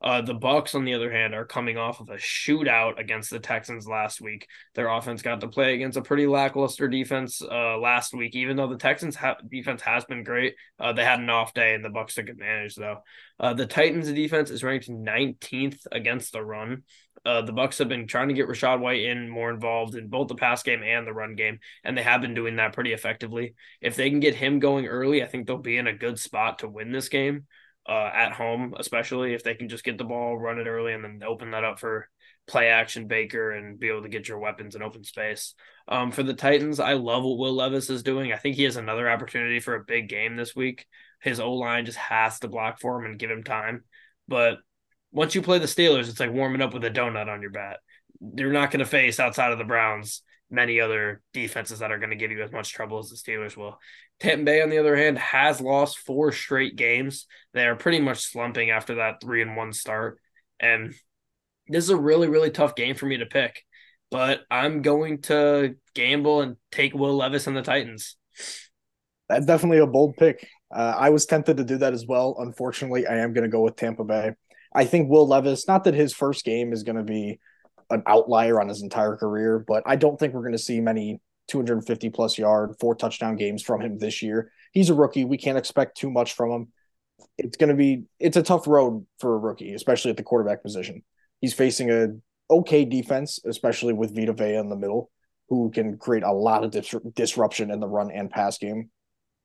The Bucs, on the other hand, are coming off of a shootout against the Texans last week. Their offense got to play against a pretty lackluster defense last week, even though the Texans' defense has been great. They had an off day, and the Bucs took advantage, though. The Titans' defense is ranked 19th against the run. The Bucs have been trying to get Rachaad White more involved in both the pass game and the run game, and they have been doing that pretty effectively. If they can get him going early, I think they'll be in a good spot to win this game at home, especially if they can just get the ball, run it early, and then open that up for play action Baker and be able to get your weapons in open space. For the Titans, I love what Will Levis is doing. I think he has another opportunity for a big game this week. His O-line just has to block for him and give him time, but once you play the Steelers, it's like warming up with a donut on your bat. You're not going to face, outside of the Browns, many other defenses that are going to give you as much trouble as the Steelers will. Tampa Bay, on the other hand, has lost 4 straight games. They are pretty much slumping after that 3-1 start. And this is a really, really tough game for me to pick. But I'm going to gamble and take Will Levis and the Titans. That's definitely a bold pick. I was tempted to do that as well. Unfortunately, I am going to go with Tampa Bay. I think Will Levis, not that his first game is going to be an outlier on his entire career, but I don't think we're going to see many 250-plus yard, 4 touchdown games from him this year. He's a rookie. We can't expect too much from him. It's a tough road for a rookie, especially at the quarterback position. He's facing an okay defense, especially with Vita Vea in the middle, who can create a lot of disruption in the run and pass game.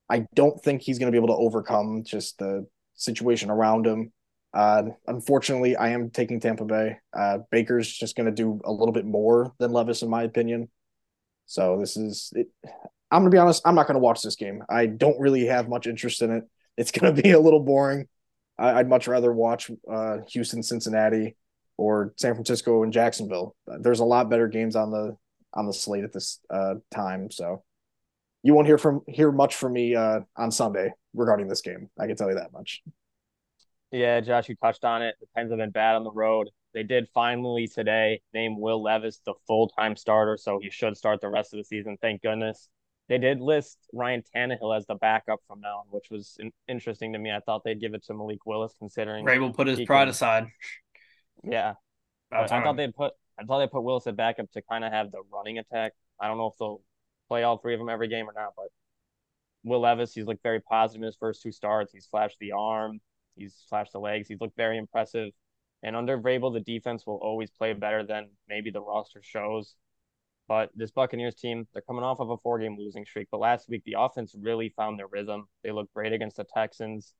I don't think he's going to be able to overcome just the situation around him. Unfortunately, I am taking Tampa Bay. Baker's just going to do a little bit more than Levis, in my opinion. So this is it. I'm going to be honest. I'm not going to watch this game. I don't really have much interest in it. It's going to be a little boring. I'd much rather watch Houston, Cincinnati, or San Francisco and Jacksonville. There's a lot better games on the slate at this time. So you won't hear much from me on Sunday regarding this game. I can tell you that much. Yeah, Josh, you touched on it. The Pens have been bad on the road. They did finally today name Will Levis the full-time starter, so he should start the rest of the season, thank goodness. They did list Ryan Tannehill as the backup from now on, which was interesting to me. I thought they'd give it to Malik Willis, considering Rabel put his pride aside. Yeah. I thought they put Willis at backup to kind of have the running attack. I don't know if they'll play all 3 of them every game or not, but Will Levis, he's looked very positive in his first 2 starts. He's flashed the arm. He's flashed the legs. He's looked very impressive. And under Vrabel, the defense will always play better than maybe the roster shows. But this Buccaneers team, they're coming off of a four-game losing streak. But last week, the offense really found their rhythm. They looked great against the Texans.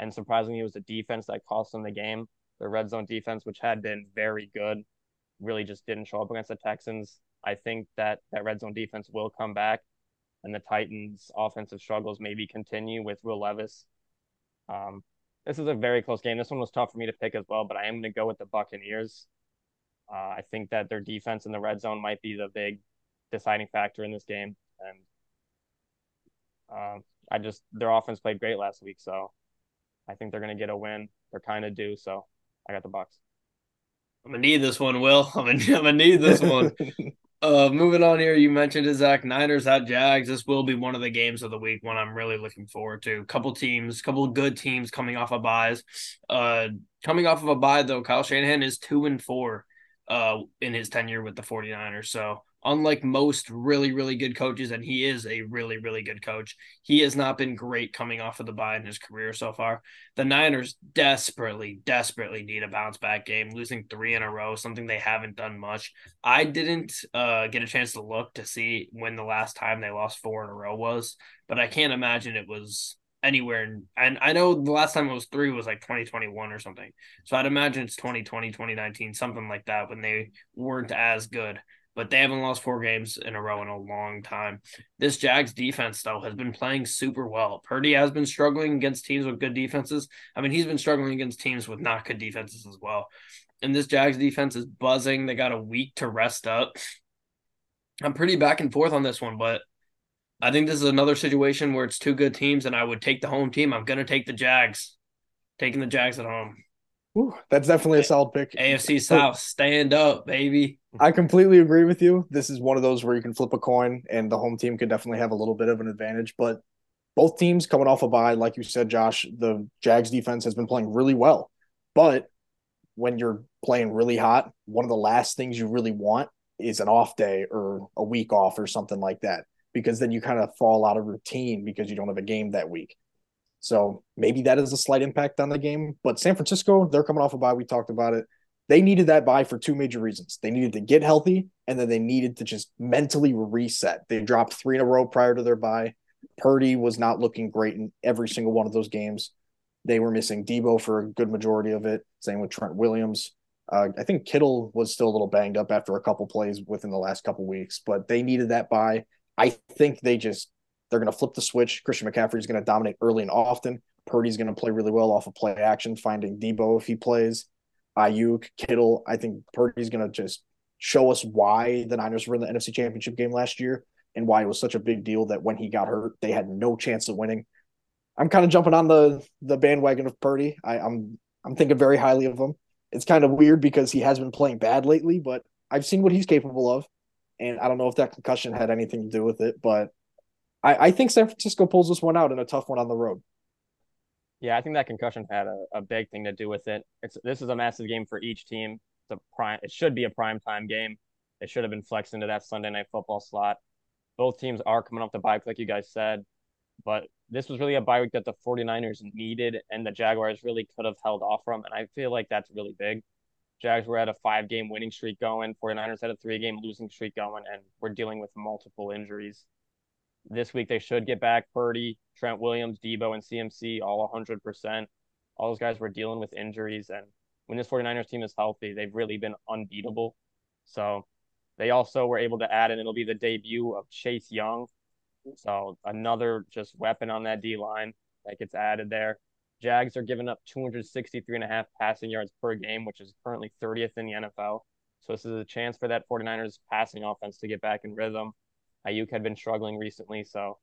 And surprisingly, it was the defense that cost them the game. Their red zone defense, which had been very good, really just didn't show up against the Texans. I think that red zone defense will come back. And the Titans' offensive struggles maybe continue with Will Levis. This is a very close game. This one was tough for me to pick as well, but I am going to go with the Buccaneers. I think that their defense in the red zone might be the big deciding factor in this game. And their offense played great last week, so I think they're going to get a win. They're kind of due, so I got the Bucs. I'm going to need this one, Will. I'm going to need this one. Moving on here, you mentioned it, Zach. Niners at Jags. This will be one of the games of the week, one I'm really looking forward to. Couple of good teams coming off of buys. Coming off of a bye, though, Kyle Shanahan is 2-4 in his tenure with the 49ers. So unlike most really, really good coaches, and he is a really, really good coach, he has not been great coming off of the bye in his career so far. The Niners desperately, desperately need a bounce-back game, losing 3 in a row, something they haven't done much. I didn't get a chance to look to see when the last time they lost 4 in a row was, but I can't imagine it was anywhere. And I know the last time it was 3 was like 2021 or something. So I'd imagine it's 2020, 2019, something like that, when they weren't as good. But they haven't lost 4 games in a row in a long time. This Jags defense, though, has been playing super well. Purdy has been struggling against teams with good defenses. I mean, he's been struggling against teams with not good defenses as well. And this Jags defense is buzzing. They got a week to rest up. I'm pretty back and forth on this one, but I think this is another situation where it's 2 good teams, and I would take the home team. I'm going to take the Jags. Taking the Jags at home. Ooh, that's definitely a solid pick. AFC South, stand up, baby. I completely agree with you. This is one of those where you can flip a coin, and the home team could definitely have a little bit of an advantage. But both teams coming off a bye, like you said, Josh, the Jags defense has been playing really well. But when you're playing really hot, one of the last things you really want is an off day or a week off or something like that, because then you kind of fall out of routine because you don't have a game that week. So maybe that is a slight impact on the game. But San Francisco, they're coming off a bye. We talked about it. They needed that bye for 2 major reasons. They needed to get healthy, and then they needed to just mentally reset. They dropped 3 in a row prior to their bye. Purdy was not looking great in every single one of those games. They were missing Debo for a good majority of it. Same with Trent Williams. I think Kittle was still a little banged up after a couple plays within the last couple weeks. But they needed that bye. I think they're going to flip the switch. Christian McCaffrey is going to dominate early and often. Purdy's going to play really well off of play action, finding Debo if he plays. Ayuk, Kittle. I think Purdy's going to just show us why the Niners were in the NFC Championship game last year and why it was such a big deal that when he got hurt, they had no chance of winning. I'm kind of jumping on the bandwagon of Purdy. I'm thinking very highly of him. It's kind of weird because he has been playing bad lately, but I've seen what he's capable of, and I don't know if that concussion had anything to do with it, but I think San Francisco pulls this one out in a tough one on the road. Yeah, I think that concussion had a big thing to do with it. This is a massive game for each team. It should be a primetime game. It should have been flexed into that Sunday Night Football slot. Both teams are coming off the bye, like you guys said. But this was really a bye week that the 49ers needed and the Jaguars really could have held off from. And I feel like that's really big. Jags were at a 5-game winning streak going. 49ers had a 3-game losing streak going. And we're dealing with multiple injuries. This week, they should get back Purdy, Trent Williams, Debo, and CMC, all 100%. All those guys were dealing with injuries. And when this 49ers team is healthy, they've really been unbeatable. So they also were able to add, and it'll be the debut of Chase Young. So another just weapon on that D-line that gets added there. Jags are giving up 263.5 passing yards per game, which is currently 30th in the NFL. So this is a chance for that 49ers passing offense to get back in rhythm. Ayuk had been struggling recently, so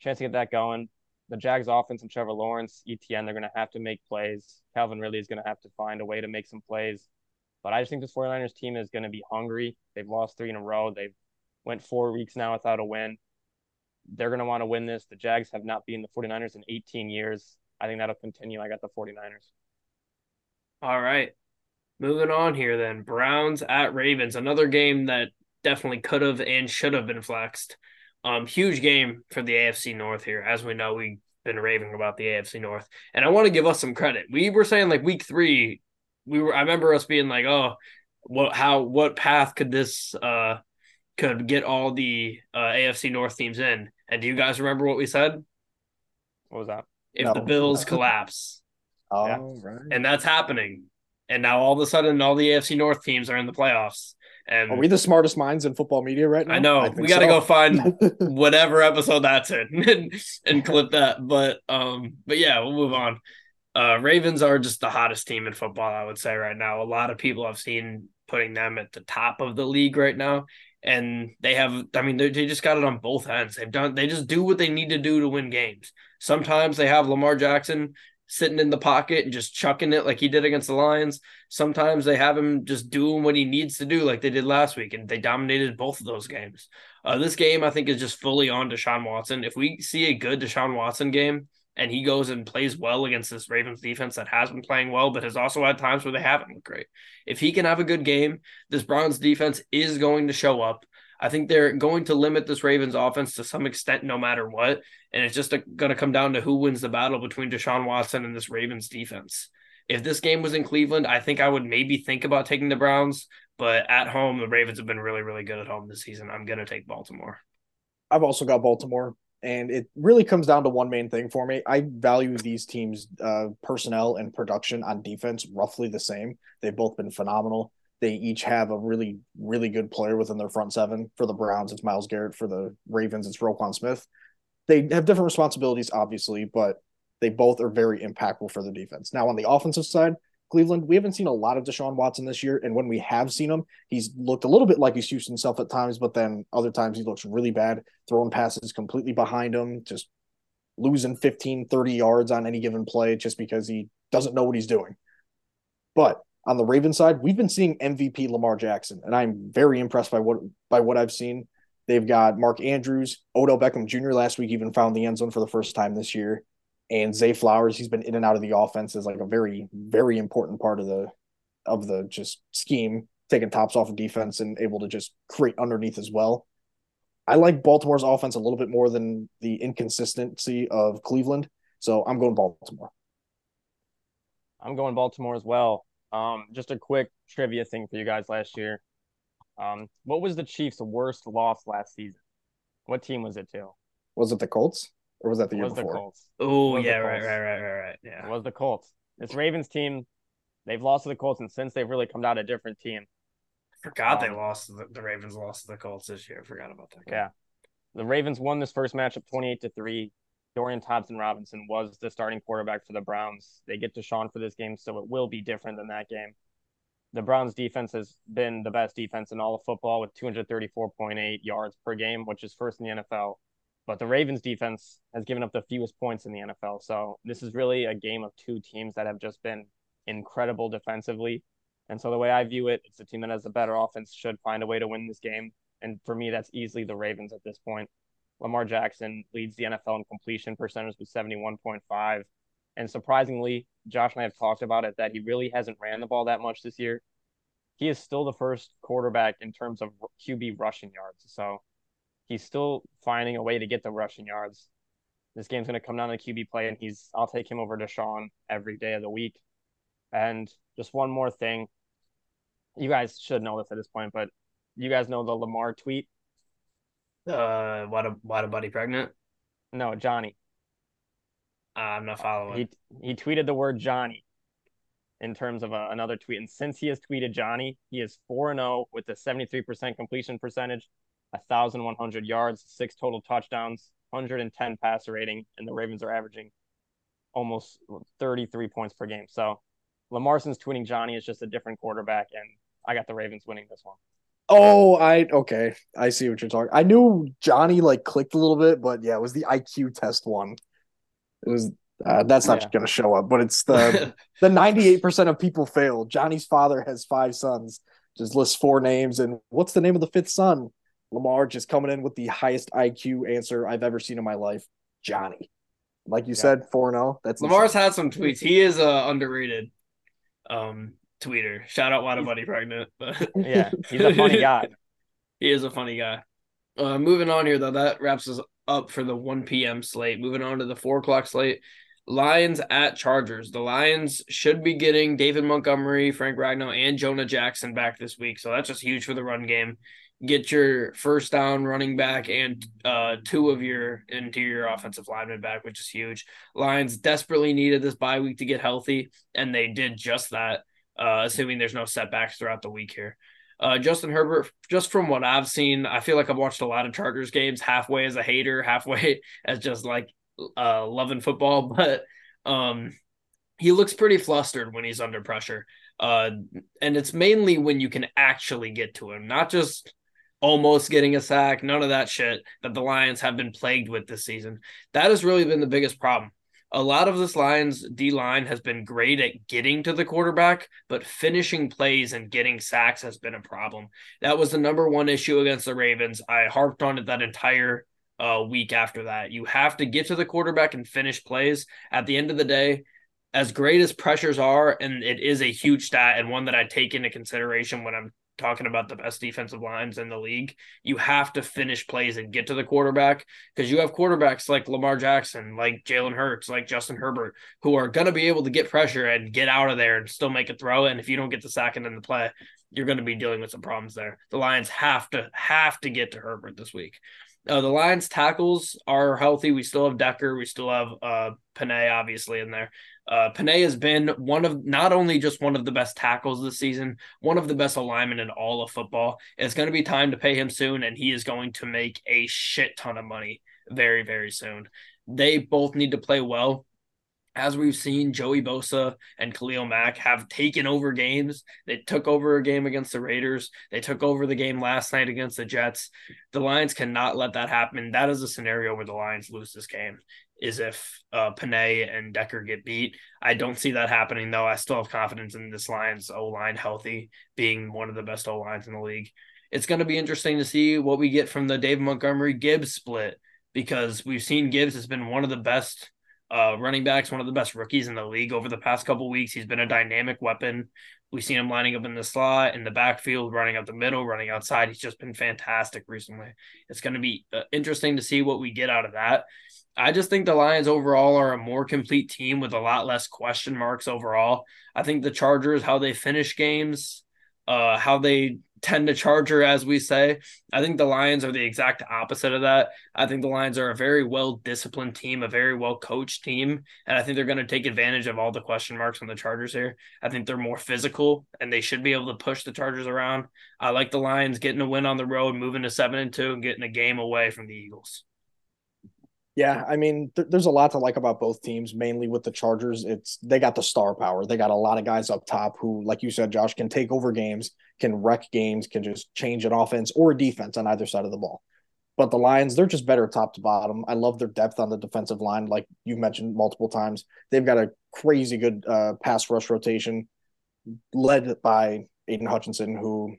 chance to get that going. The Jags offense and Trevor Lawrence, ETN, they're going to have to make plays. Calvin Ridley is going to have to find a way to make some plays. But I just think this 49ers team is going to be hungry. They've lost 3 in a row. They've went 4 weeks now without a win. They're going to want to win this. The Jags have not beaten the 49ers in 18 years. I think that'll continue. I got the 49ers. All right. Moving on here then. Browns at Ravens, another game that definitely could have and should have been flexed. Huge game for the AFC North here. As we know, we've been raving about the AFC North. And I want to give us some credit. We were saying like week 3, I remember us being like, oh, what path could this could get all the AFC North teams in. And do you guys remember what we said? What was that? If the Bills collapse. All right. And that's happening. And now all of a sudden, all the AFC North teams are in the playoffs. And are we the smartest minds in football media right now? I know. We got to go find whatever episode that's in and clip that. But yeah, we'll move on. Ravens are just the hottest team in football, I would say, right now. A lot of people I've seen putting them at the top of the league right now. And they have, I mean, they just got it on both ends. They just do what they need to do to win games. Sometimes they have Lamar Jackson sitting in the pocket and just chucking it like he did against the Lions. Sometimes they have him just doing what he needs to do like they did last week, and they dominated both of those games. This game, I think, is just fully on Deshaun Watson. If we see a good Deshaun Watson game and he goes and plays well against this Ravens defense that has been playing well but has also had times where they haven't looked great, if he can have a good game, this Browns defense is going to show up. I think they're going to limit this Ravens offense to some extent no matter what, and it's just going to come down to who wins the battle between Deshaun Watson and this Ravens defense. If this game was in Cleveland, I think I would maybe think about taking the Browns, but at home, the Ravens have been really, really good at home this season. I'm going to take Baltimore. I've also got Baltimore, and it really comes down to one main thing for me. I value these teams' personnel and production on defense roughly the same. They've both been phenomenal. They each have a really, really good player within their front seven. For the Browns, it's Myles Garrett. For the Ravens, it's Roquan Smith. They have different responsibilities, obviously, but they both are very impactful for the defense. Now, on the offensive side, Cleveland, we haven't seen a lot of Deshaun Watson this year, and when we have seen him, he's looked a little bit like he's used himself at times, but then other times he looks really bad, throwing passes completely behind him, just losing 15, 30 yards on any given play just because he doesn't know what he's doing. But on the Ravens side, we've been seeing MVP Lamar Jackson, and I'm very impressed by what I've seen. They've got Mark Andrews, Odell Beckham Jr. last week even found the end zone for the first time this year, and Zay Flowers. He's been in and out of the offense as like a very, very important part of the just scheme, taking tops off of defense and able to just create underneath as well. I like Baltimore's offense a little bit more than the inconsistency of Cleveland, so I'm going Baltimore. I'm going Baltimore as well. Just a quick trivia thing for you guys last year. What was the Chiefs' worst loss last season? What team was it to? Was it the Colts? Or was that the year before? It was the Colts. Oh, yeah, right. Yeah. It was the Colts. This Ravens team, they've lost to the Colts, and since they've really come down a different team. I forgot they lost. The Ravens lost to the Colts this year. I forgot about that game. Yeah. The Ravens won this first matchup 28-3. Dorian Thompson-Robinson was the starting quarterback for the Browns. They get Deshaun for this game, so it will be different than that game. The Browns' defense has been the best defense in all of football with 234.8 yards per game, which is first in the NFL. But the Ravens' defense has given up the fewest points in the NFL. So this is really a game of two teams that have just been incredible defensively. And so the way I view it, it's a team that has the better offense should find a way to win this game. And for me, that's easily the Ravens at this point. Lamar Jackson leads the NFL in completion percentage with 71.5. And surprisingly, Josh and I have talked about it, that he really hasn't ran the ball that much this year. He is still the first quarterback in terms of QB rushing yards. So he's still finding a way to get the rushing yards. This game's going to come down to QB play, and I'll take him over Deshaun every day of the week. And just one more thing. You guys should know this at this point, but you guys know the Lamar tweet. What a buddy pregnant? No, Johnny. I'm not following. He tweeted the word Johnny in terms of another tweet. And since he has tweeted Johnny, he is 4-0 with a 73% completion percentage, 1,100 yards, 6 total touchdowns, 110 passer rating, and the Ravens are averaging almost 33 points per game. So Lamar, since tweeting Johnny, is just a different quarterback, and I got the Ravens winning this one. Oh, okay. I see what you're talking. I knew Johnny clicked a little bit, but yeah, it was the IQ test one. It was that's not going to show up, but it's the 98% of people fail. Johnny's father has 5 sons. Just lists 4 names, and what's the name of the 5th son? Lamar just coming in with the highest IQ answer I've ever seen in my life. Johnny, like you said, 4-0. That's Lamar's insane. Had some tweets. He is underrated. Tweeter. Shout out Wada Buddy Pregnant. Yeah, he's a funny guy. He is a funny guy. Moving on here, though, that wraps us up for the 1 p.m. slate. Moving on to the 4 o'clock slate. Lions at Chargers. The Lions should be getting David Montgomery, Frank Ragnow, and Jonah Jackson back this week, so that's just huge for the run game. get your first down running back and two of your interior offensive linemen back, which is huge. Lions desperately needed this bye week to get healthy, and they did just that, assuming there's no setbacks throughout the week here. Justin Herbert, just from what I've seen, I feel like I've watched a lot of Chargers games, halfway as a hater, halfway as just like loving football. But he looks pretty flustered when he's under pressure. And it's mainly when you can actually get to him, not just almost getting a sack, none of that shit that the Lions have been plagued with this season. That has really been the biggest problem. A lot of this Lions D-line has been great at getting to the quarterback, but finishing plays and getting sacks has been a problem. That was the number one issue against the Ravens. I harped on it that entire week after that. You have to get to the quarterback and finish plays. At the end of the day, as great as pressures are, and it is a huge stat and one that I take into consideration when I'm talking about the best defensive lines in the league, you have to finish plays and get to the quarterback, because you have quarterbacks like Lamar Jackson, like Jalen Hurts, like Justin Herbert, who are going to be able to get pressure and get out of there and still make a throw. And if you don't get the sack and then the play, you're going to be dealing with some problems there. The Lions have to get to Herbert this week. The Lions tackles are healthy. We still have Decker. We still have Panay, obviously, in there. Panay has been not only the best tackles this season, one of the best alignment in all of football. It's going to be time to pay him soon, and he is going to make a shit ton of money very, very soon. They both need to play well. As we've seen, Joey Bosa and Khalil Mack have taken over games. They took over a game against the Raiders. They took over the game last night against the Jets. The Lions cannot let that happen. That is a scenario where the Lions lose this game, is if Panay and Decker get beat. I don't see that happening, though. I still have confidence in this Lions O-line healthy, being one of the best O-lines in the league. It's going to be interesting to see what we get from the Dave Montgomery-Gibbs split, because we've seen Gibbs has been one of the best running backs, one of the best rookies in the league over the past couple weeks. He's been a dynamic weapon. We've seen him lining up in the slot, in the backfield, running up the middle, running outside. He's just been fantastic recently. It's going to be interesting to see what we get out of that. I just think the Lions overall are a more complete team with a lot less question marks overall. I think the Chargers, how they finish games, how they tend to charger, as we say. I think the Lions are the exact opposite of that. I think the Lions are a very well-disciplined team, a very well-coached team, and I think they're going to take advantage of all the question marks on the Chargers here. I think they're more physical, and they should be able to push the Chargers around. I like the Lions getting a win on the road, moving to 7-2, and getting a game away from the Eagles. Yeah, I mean, there's a lot to like about both teams, mainly with the Chargers. They got the star power. They got a lot of guys up top who, like you said, Josh, can take over games, can wreck games, can just change an offense or defense on either side of the ball. But the Lions, they're just better top to bottom. I love their depth on the defensive line, like you mentioned multiple times. They've got a crazy good pass rush rotation led by Aiden Hutchinson, who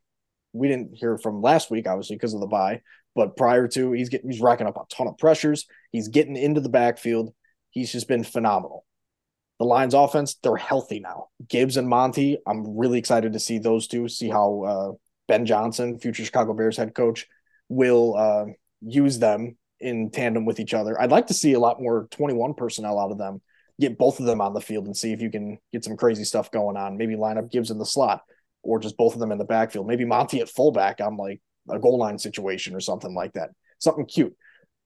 we didn't hear from last week, obviously, because of the bye. But prior to, he's racking up a ton of pressures. He's getting into the backfield. He's just been phenomenal. The Lions offense, they're healthy now. Gibbs and Monty, I'm really excited to see those two, see how Ben Johnson, future Chicago Bears head coach, will use them in tandem with each other. I'd like to see a lot more 21 personnel out of them, get both of them on the field and see if you can get some crazy stuff going on. Maybe line up Gibbs in the slot or just both of them in the backfield. Maybe Monty at fullback on like a goal line situation or something like that. Something cute.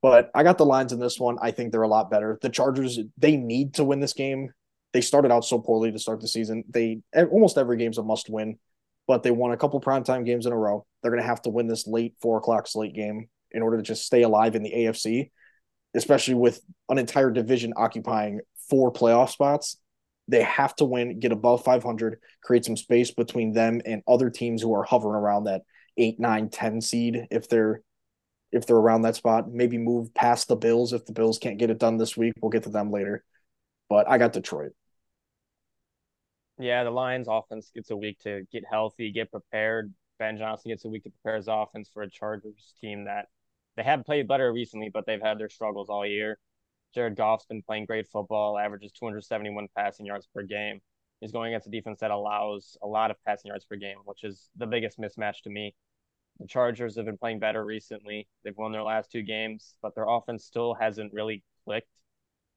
But I got the Lions in this one. I think they're a lot better. The Chargers, they need to win this game. They started out so poorly to start the season. Almost every game's a must win, but they won a couple primetime games in a row. They're going to have to win this late 4:00 slate game in order to just stay alive in the AFC, especially with an entire division occupying 4 playoff spots. They have to win, get above 500, create some space between them and other teams who are hovering around that 8, 9, 10 seed if they're around that spot. Maybe move past the Bills. If the Bills can't get it done this week, we'll get to them later. But I got Detroit. Yeah, the Lions offense gets a week to get healthy, get prepared. Ben Johnson gets a week to prepare his offense for a Chargers team that they have played better recently, but they've had their struggles all year. Jared Goff's been playing great football, averages 271 passing yards per game. He's going against a defense that allows a lot of passing yards per game, which is the biggest mismatch to me. The Chargers have been playing better recently. They've won their last 2 games, but their offense still hasn't really clicked.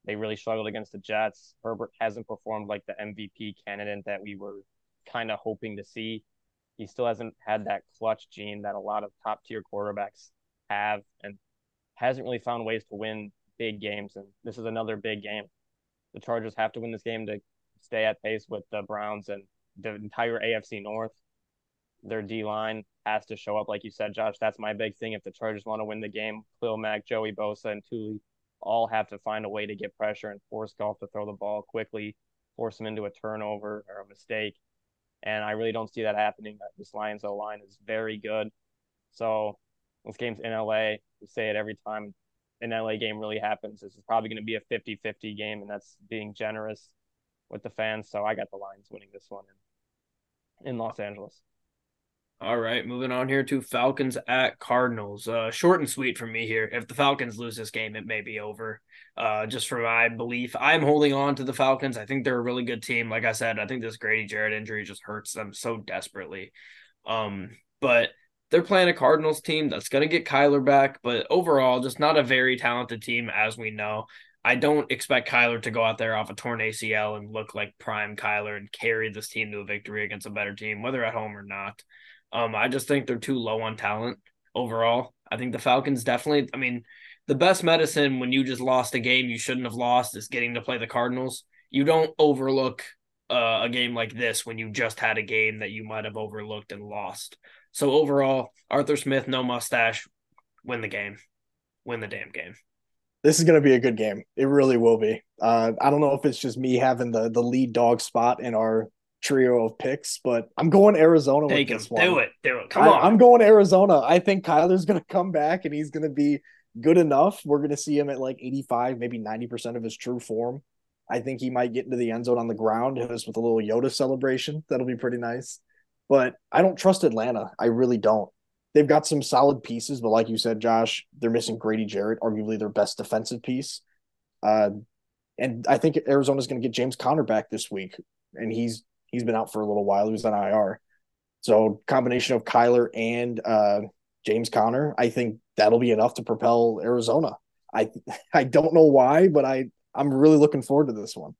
They really struggled against the Jets. Herbert hasn't performed like the MVP candidate that we were kind of hoping to see. He still hasn't had that clutch gene that a lot of top-tier quarterbacks have and hasn't really found ways to win big games, and this is another big game. The Chargers have to win this game to stay at pace with the Browns and the entire AFC North. Their D-line has to show up, like you said, Josh. That's my big thing. If the Chargers want to win the game, Khalil Mack, Joey Bosa, and Tuli all have to find a way to get pressure and force Goff to throw the ball quickly, force him into a turnover or a mistake. And I really don't see that happening. This Lions O-line is very good. So this game's in L.A. We say it every time an L.A. game really happens. This is probably going to be a 50-50 game, and that's being generous with the fans. So I got the Lions winning this one in Los Angeles. All right, moving on here to Falcons at Cardinals. Short and sweet for me here. If the Falcons lose this game, it may be over. Just for my belief, I'm holding on to the Falcons. I think they're a really good team. Like I said, I think this Grady Jarrett injury just hurts them so desperately. But they're playing a Cardinals team that's going to get Kyler back, but overall, just not a very talented team, as we know. I don't expect Kyler to go out there off a torn ACL and look like prime Kyler and carry this team to a victory against a better team, whether at home or not. I just think they're too low on talent overall. I think the Falcons definitely, I mean, the best medicine when you just lost a game you shouldn't have lost is getting to play the Cardinals. You don't overlook a game like this when you just had a game that you might have overlooked and lost. So overall, Arthur Smith, no mustache, win the game. Win the damn game. This is going to be a good game. It really will be. I don't know if it's just me having the lead dog spot in our trio of picks, but I'm going Arizona with this one. Do it. Come on. I'm going Arizona. I think Kyler's going to come back and he's going to be good enough. We're going to see him at like 85, maybe 90% of his true form. I think he might get into the end zone on the ground, hit us with a little Yoda celebration. That'll be pretty nice. But I don't trust Atlanta. I really don't. They've got some solid pieces, but like you said, Josh, they're missing Grady Jarrett, arguably their best defensive piece. And I think Arizona's going to get James Conner back this week, and he's been out for a little while. He was on IR. So combination of Kyler and James Conner, I think that'll be enough to propel Arizona. I don't know why, but I'm really looking forward to this one.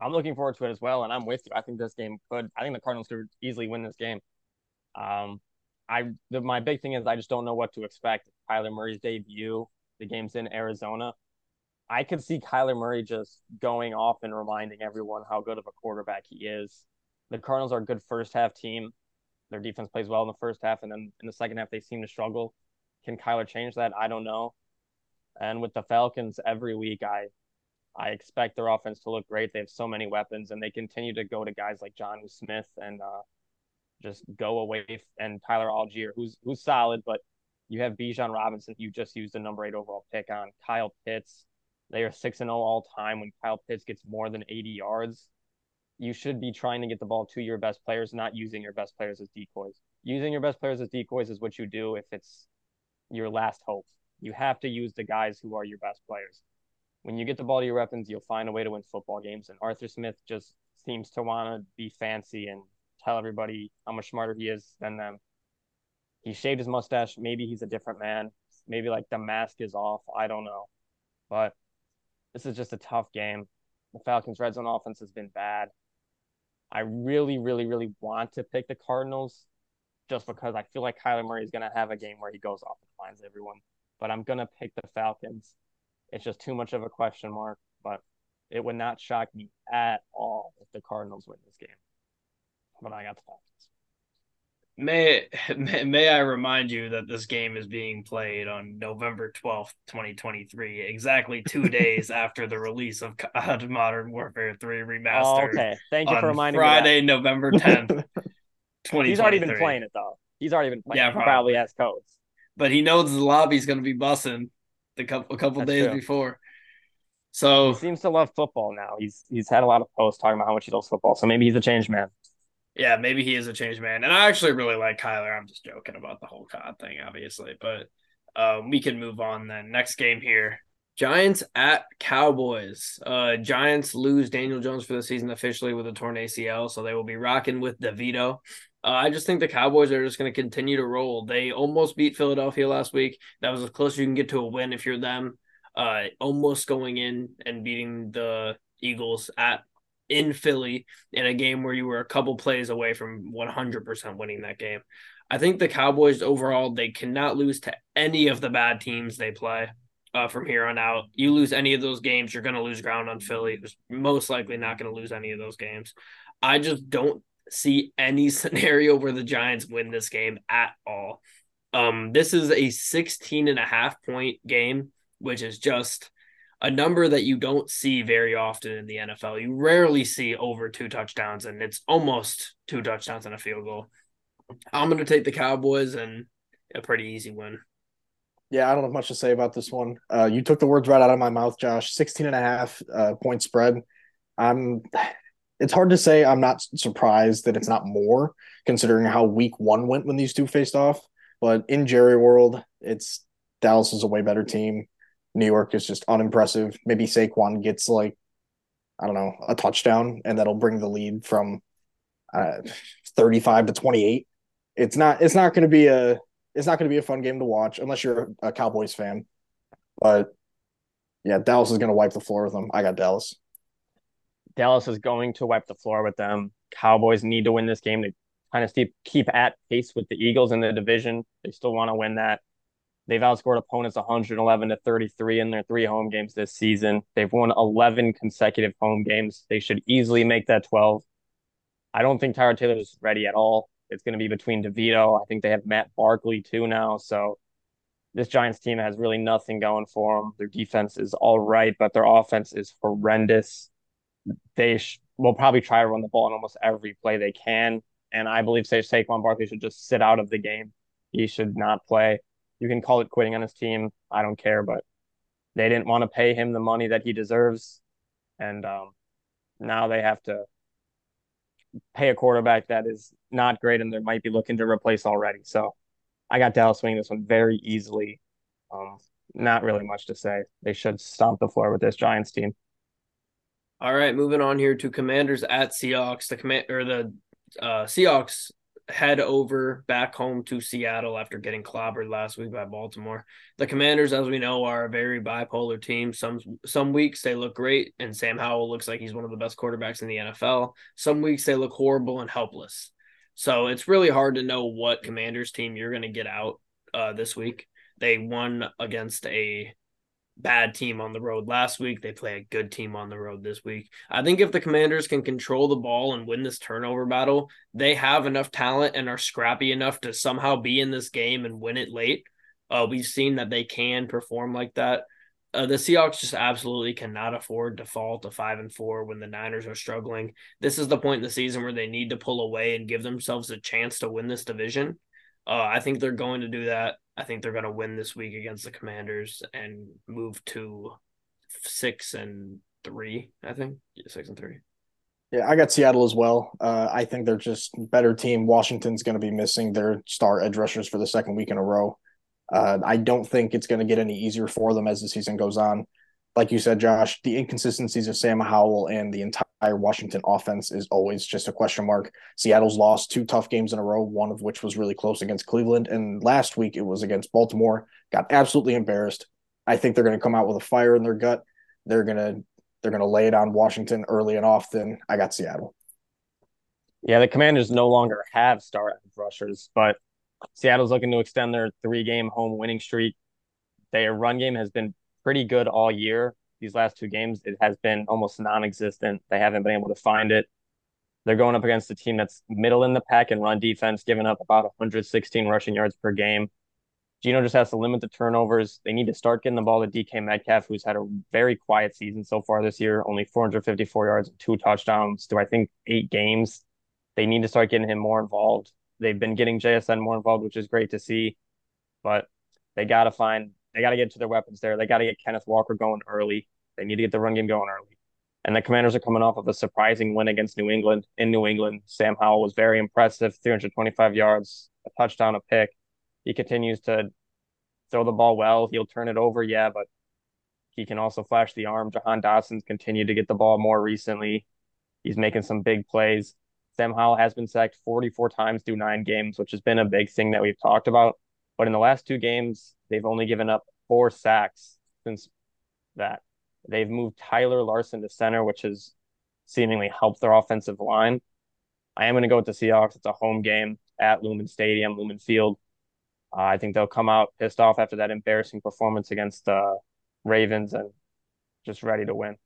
I'm looking forward to it as well, and I'm with you. I think this game I think the Cardinals could easily win this game. My big thing is I just don't know what to expect. Kyler Murray's debut, the game's in Arizona. I could see Kyler Murray just going off and reminding everyone how good of a quarterback he is. The Cardinals are a good first-half team. Their defense plays well in the first half, and then in the second half they seem to struggle. Can Kyler change that? I don't know. And with the Falcons, every week I expect their offense to look great. They have so many weapons, and they continue to go to guys like Jonnu Smith and just go away, and Tyler Allgeier, who's solid, but you have Bijan Robinson, you just used the number 8 overall pick on. Kyle Pitts, they are 6-0 all time. When Kyle Pitts gets more than 80 yards, you should be trying to get the ball to your best players, not using your best players as decoys. Using your best players as decoys is what you do if it's your last hope. You have to use the guys who are your best players. When you get the ball to your weapons, you'll find a way to win football games. And Arthur Smith just seems to want to be fancy and tell everybody how much smarter he is than them. He shaved his mustache. Maybe he's a different man. Maybe like the mask is off. I don't know. But this is just a tough game. The Falcons' red zone offense has been bad. I really, really, really want to pick the Cardinals just because I feel like Kyler Murray is going to have a game where he goes off and finds everyone. But I'm going to pick the Falcons. It's just too much of a question mark. But it would not shock me at all if the Cardinals win this game. But I got the Falcons. May I remind you that this game is being played on November 12th, 2023, exactly 2 days after the release of Modern Warfare 3 Remastered. Oh, okay, thank you for reminding Friday, me. Friday, November 10th, 2023. He's already been playing it, though. Yeah, probably has codes. But he knows the lobby's going to be bussing a couple That's days true. Before. So he seems to love football now. He's had a lot of posts talking about how much he loves football, so maybe he's a changed man. Yeah, maybe he is a changed man. And I actually really like Kyler. I'm just joking about the whole COD thing, obviously. But we can move on then. Next game here. Giants at Cowboys. Giants lose Daniel Jones for the season officially with a torn ACL, so they will be rocking with DeVito. I just think the Cowboys are just going to continue to roll. They almost beat Philadelphia last week. That was as close as you can get to a win if you're them. Almost going in and beating the Eagles at in Philly in a game where you were a couple plays away from 100% winning that game. I think the Cowboys overall, they cannot lose to any of the bad teams they play from here on out. You lose any of those games, you're going to lose ground on Philly, who's most likely not going to lose any of those games. I just don't see any scenario where the Giants win this game at all. This is a 16.5-point game, which is just a number that you don't see very often in the NFL. You rarely see over 2 touchdowns, and it's almost 2 touchdowns and a field goal. I'm going to take the Cowboys and a pretty easy win. Yeah, I don't have much to say about this one. You took the words right out of my mouth, Josh. 16.5 point spread. It's hard to say I'm not surprised that it's not more, considering how week one went when these two faced off. But in Jerry world, it's Dallas is a way better team. New York is just unimpressive. Maybe Saquon gets, like, I don't know, a touchdown, and that'll bring the lead from 35 to 28. It's not going to be a fun game to watch unless you're a Cowboys fan. But yeah, Dallas is going to wipe the floor with them. I got Dallas. Dallas is going to wipe the floor with them. Cowboys need to win this game to kind of keep at pace with the Eagles in the division. They still want to win that. They've outscored opponents 111 to 33 in their 3 home games this season. They've won 11 consecutive home games. They should easily make that 12. I don't think Tyrod Taylor is ready at all. It's going to be between DeVito. I think they have Matt Barkley too now. So this Giants team has really nothing going for them. Their defense is all right, but their offense is horrendous. They will probably try to run the ball on almost every play they can. And I believe Saquon Barkley should just sit out of the game. He should not play. You can call it quitting on his team. I don't care, but they didn't want to pay him the money that he deserves. And now they have to pay a quarterback that is not great and they might be looking to replace already. So I got Dallas winning this one very easily. Not really much to say. They should stomp the floor with this Giants team. All right, moving on here to Commanders at Seahawks. The Seahawks head over back home to Seattle after getting clobbered last week by Baltimore. The Commanders, as we know, are a very bipolar team. Some weeks they look great, and Sam Howell looks like he's one of the best quarterbacks in the NFL. Some weeks they look horrible and helpless. So it's really hard to know what Commanders team you're going to get out this week. They won against a bad team on the road last week. They play a good team on the road this week. I think if the Commanders can control the ball and win this turnover battle, they have enough talent and are scrappy enough to somehow be in this game and win it late. We've seen that they can perform like that. The Seahawks just absolutely cannot afford to fall to 5-4 when the Niners are struggling. This is the point in the season where they need to pull away and give themselves a chance to win this division. I think they're going to do that. I think they're going to win this week against the Commanders and move to 6-3, I think. Yeah, 6-3. Yeah, I got Seattle as well. I think they're just a better team. Washington's going to be missing their star edge rushers for the second week in a row. I don't think it's going to get any easier for them as the season goes on. Like you said, Josh, the inconsistencies of Sam Howell and the entire Washington offense is always just a question mark. Seattle's lost 2 tough games in a row, one of which was really close against Cleveland. And last week it was against Baltimore, got absolutely embarrassed. I think they're going to come out with a fire in their gut. They're going to lay it on Washington early and often. I got Seattle. Yeah, the Commanders no longer have star rushers, but Seattle's looking to extend their 3-game home winning streak. Their run game has been pretty good all year. These last 2 games, it has been almost non-existent. They haven't been able to find it. They're going up against a team that's middle in the pack and run defense, giving up about 116 rushing yards per game. Geno just has to limit the turnovers. They need to start getting the ball to DK Metcalf, who's had a very quiet season so far this year, only 454 yards and 2 touchdowns through, I think, 8 games. They need to start getting him more involved. They've been getting JSN more involved, which is great to see, but they got to get to their weapons there. They got to get Kenneth Walker going early. They need to get the run game going early. And the Commanders are coming off of a surprising win against New England. In New England, Sam Howell was very impressive, 325 yards, a touchdown, a pick. He continues to throw the ball well. He'll turn it over, yeah, but he can also flash the arm. Jahan Dotson's continued to get the ball more recently. He's making some big plays. Sam Howell has been sacked 44 times through 9 games, which has been a big thing that we've talked about. But in the last 2 games, they've only given up 4 sacks since that. They've moved Tyler Larson to center, which is seemingly help their offensive line. I am going to go with the Seahawks. It's a home game at Lumen Stadium, Lumen Field. I think they'll come out pissed off after that embarrassing performance against the Ravens and just ready to win.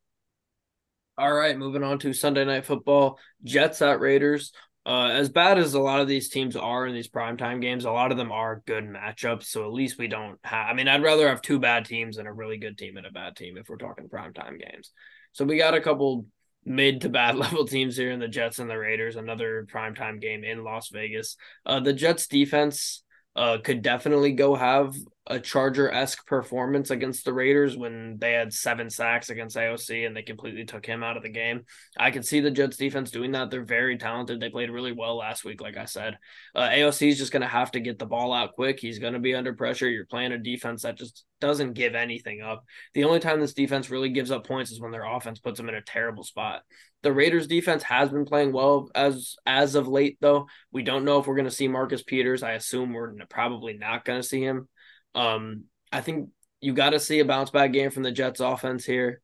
All right, moving on to Sunday Night Football, Jets at Raiders. As bad as a lot of these teams are in these primetime games, a lot of them are good matchups, so at least we don't have – I mean, I'd rather have two bad teams than a really good team and a bad team if we're talking primetime games. So we got a couple mid to bad level teams here in the Jets and the Raiders, another primetime game in Las Vegas. The Jets defense could definitely go have a Charger-esque performance against the Raiders when they had 7 sacks against AOC and they completely took him out of the game. I could see the Jets defense doing that. They're very talented. They played really well last week, like I said. AOC is just going to have to get the ball out quick. He's going to be under pressure. You're playing a defense that just doesn't give anything up. The only time this defense really gives up points is when their offense puts them in a terrible spot. The Raiders defense has been playing well as of late, though. We don't know if we're going to see Marcus Peters. I assume we're probably not going to see him. I think you got to see a bounce back game from the Jets offense here.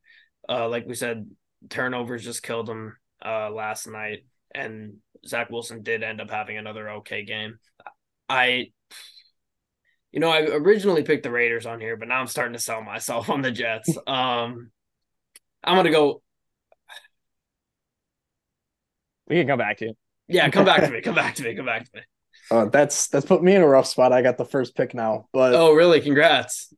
Like we said, turnovers just killed them last night, and Zach Wilson did end up having another okay game. I originally picked the Raiders on here, but now I'm starting to sell myself on the Jets. I'm going to go. We can come back to you. Yeah, come back to me. Come back to me. That's put me in a rough spot. I got the first pick now, but oh, really? Congrats.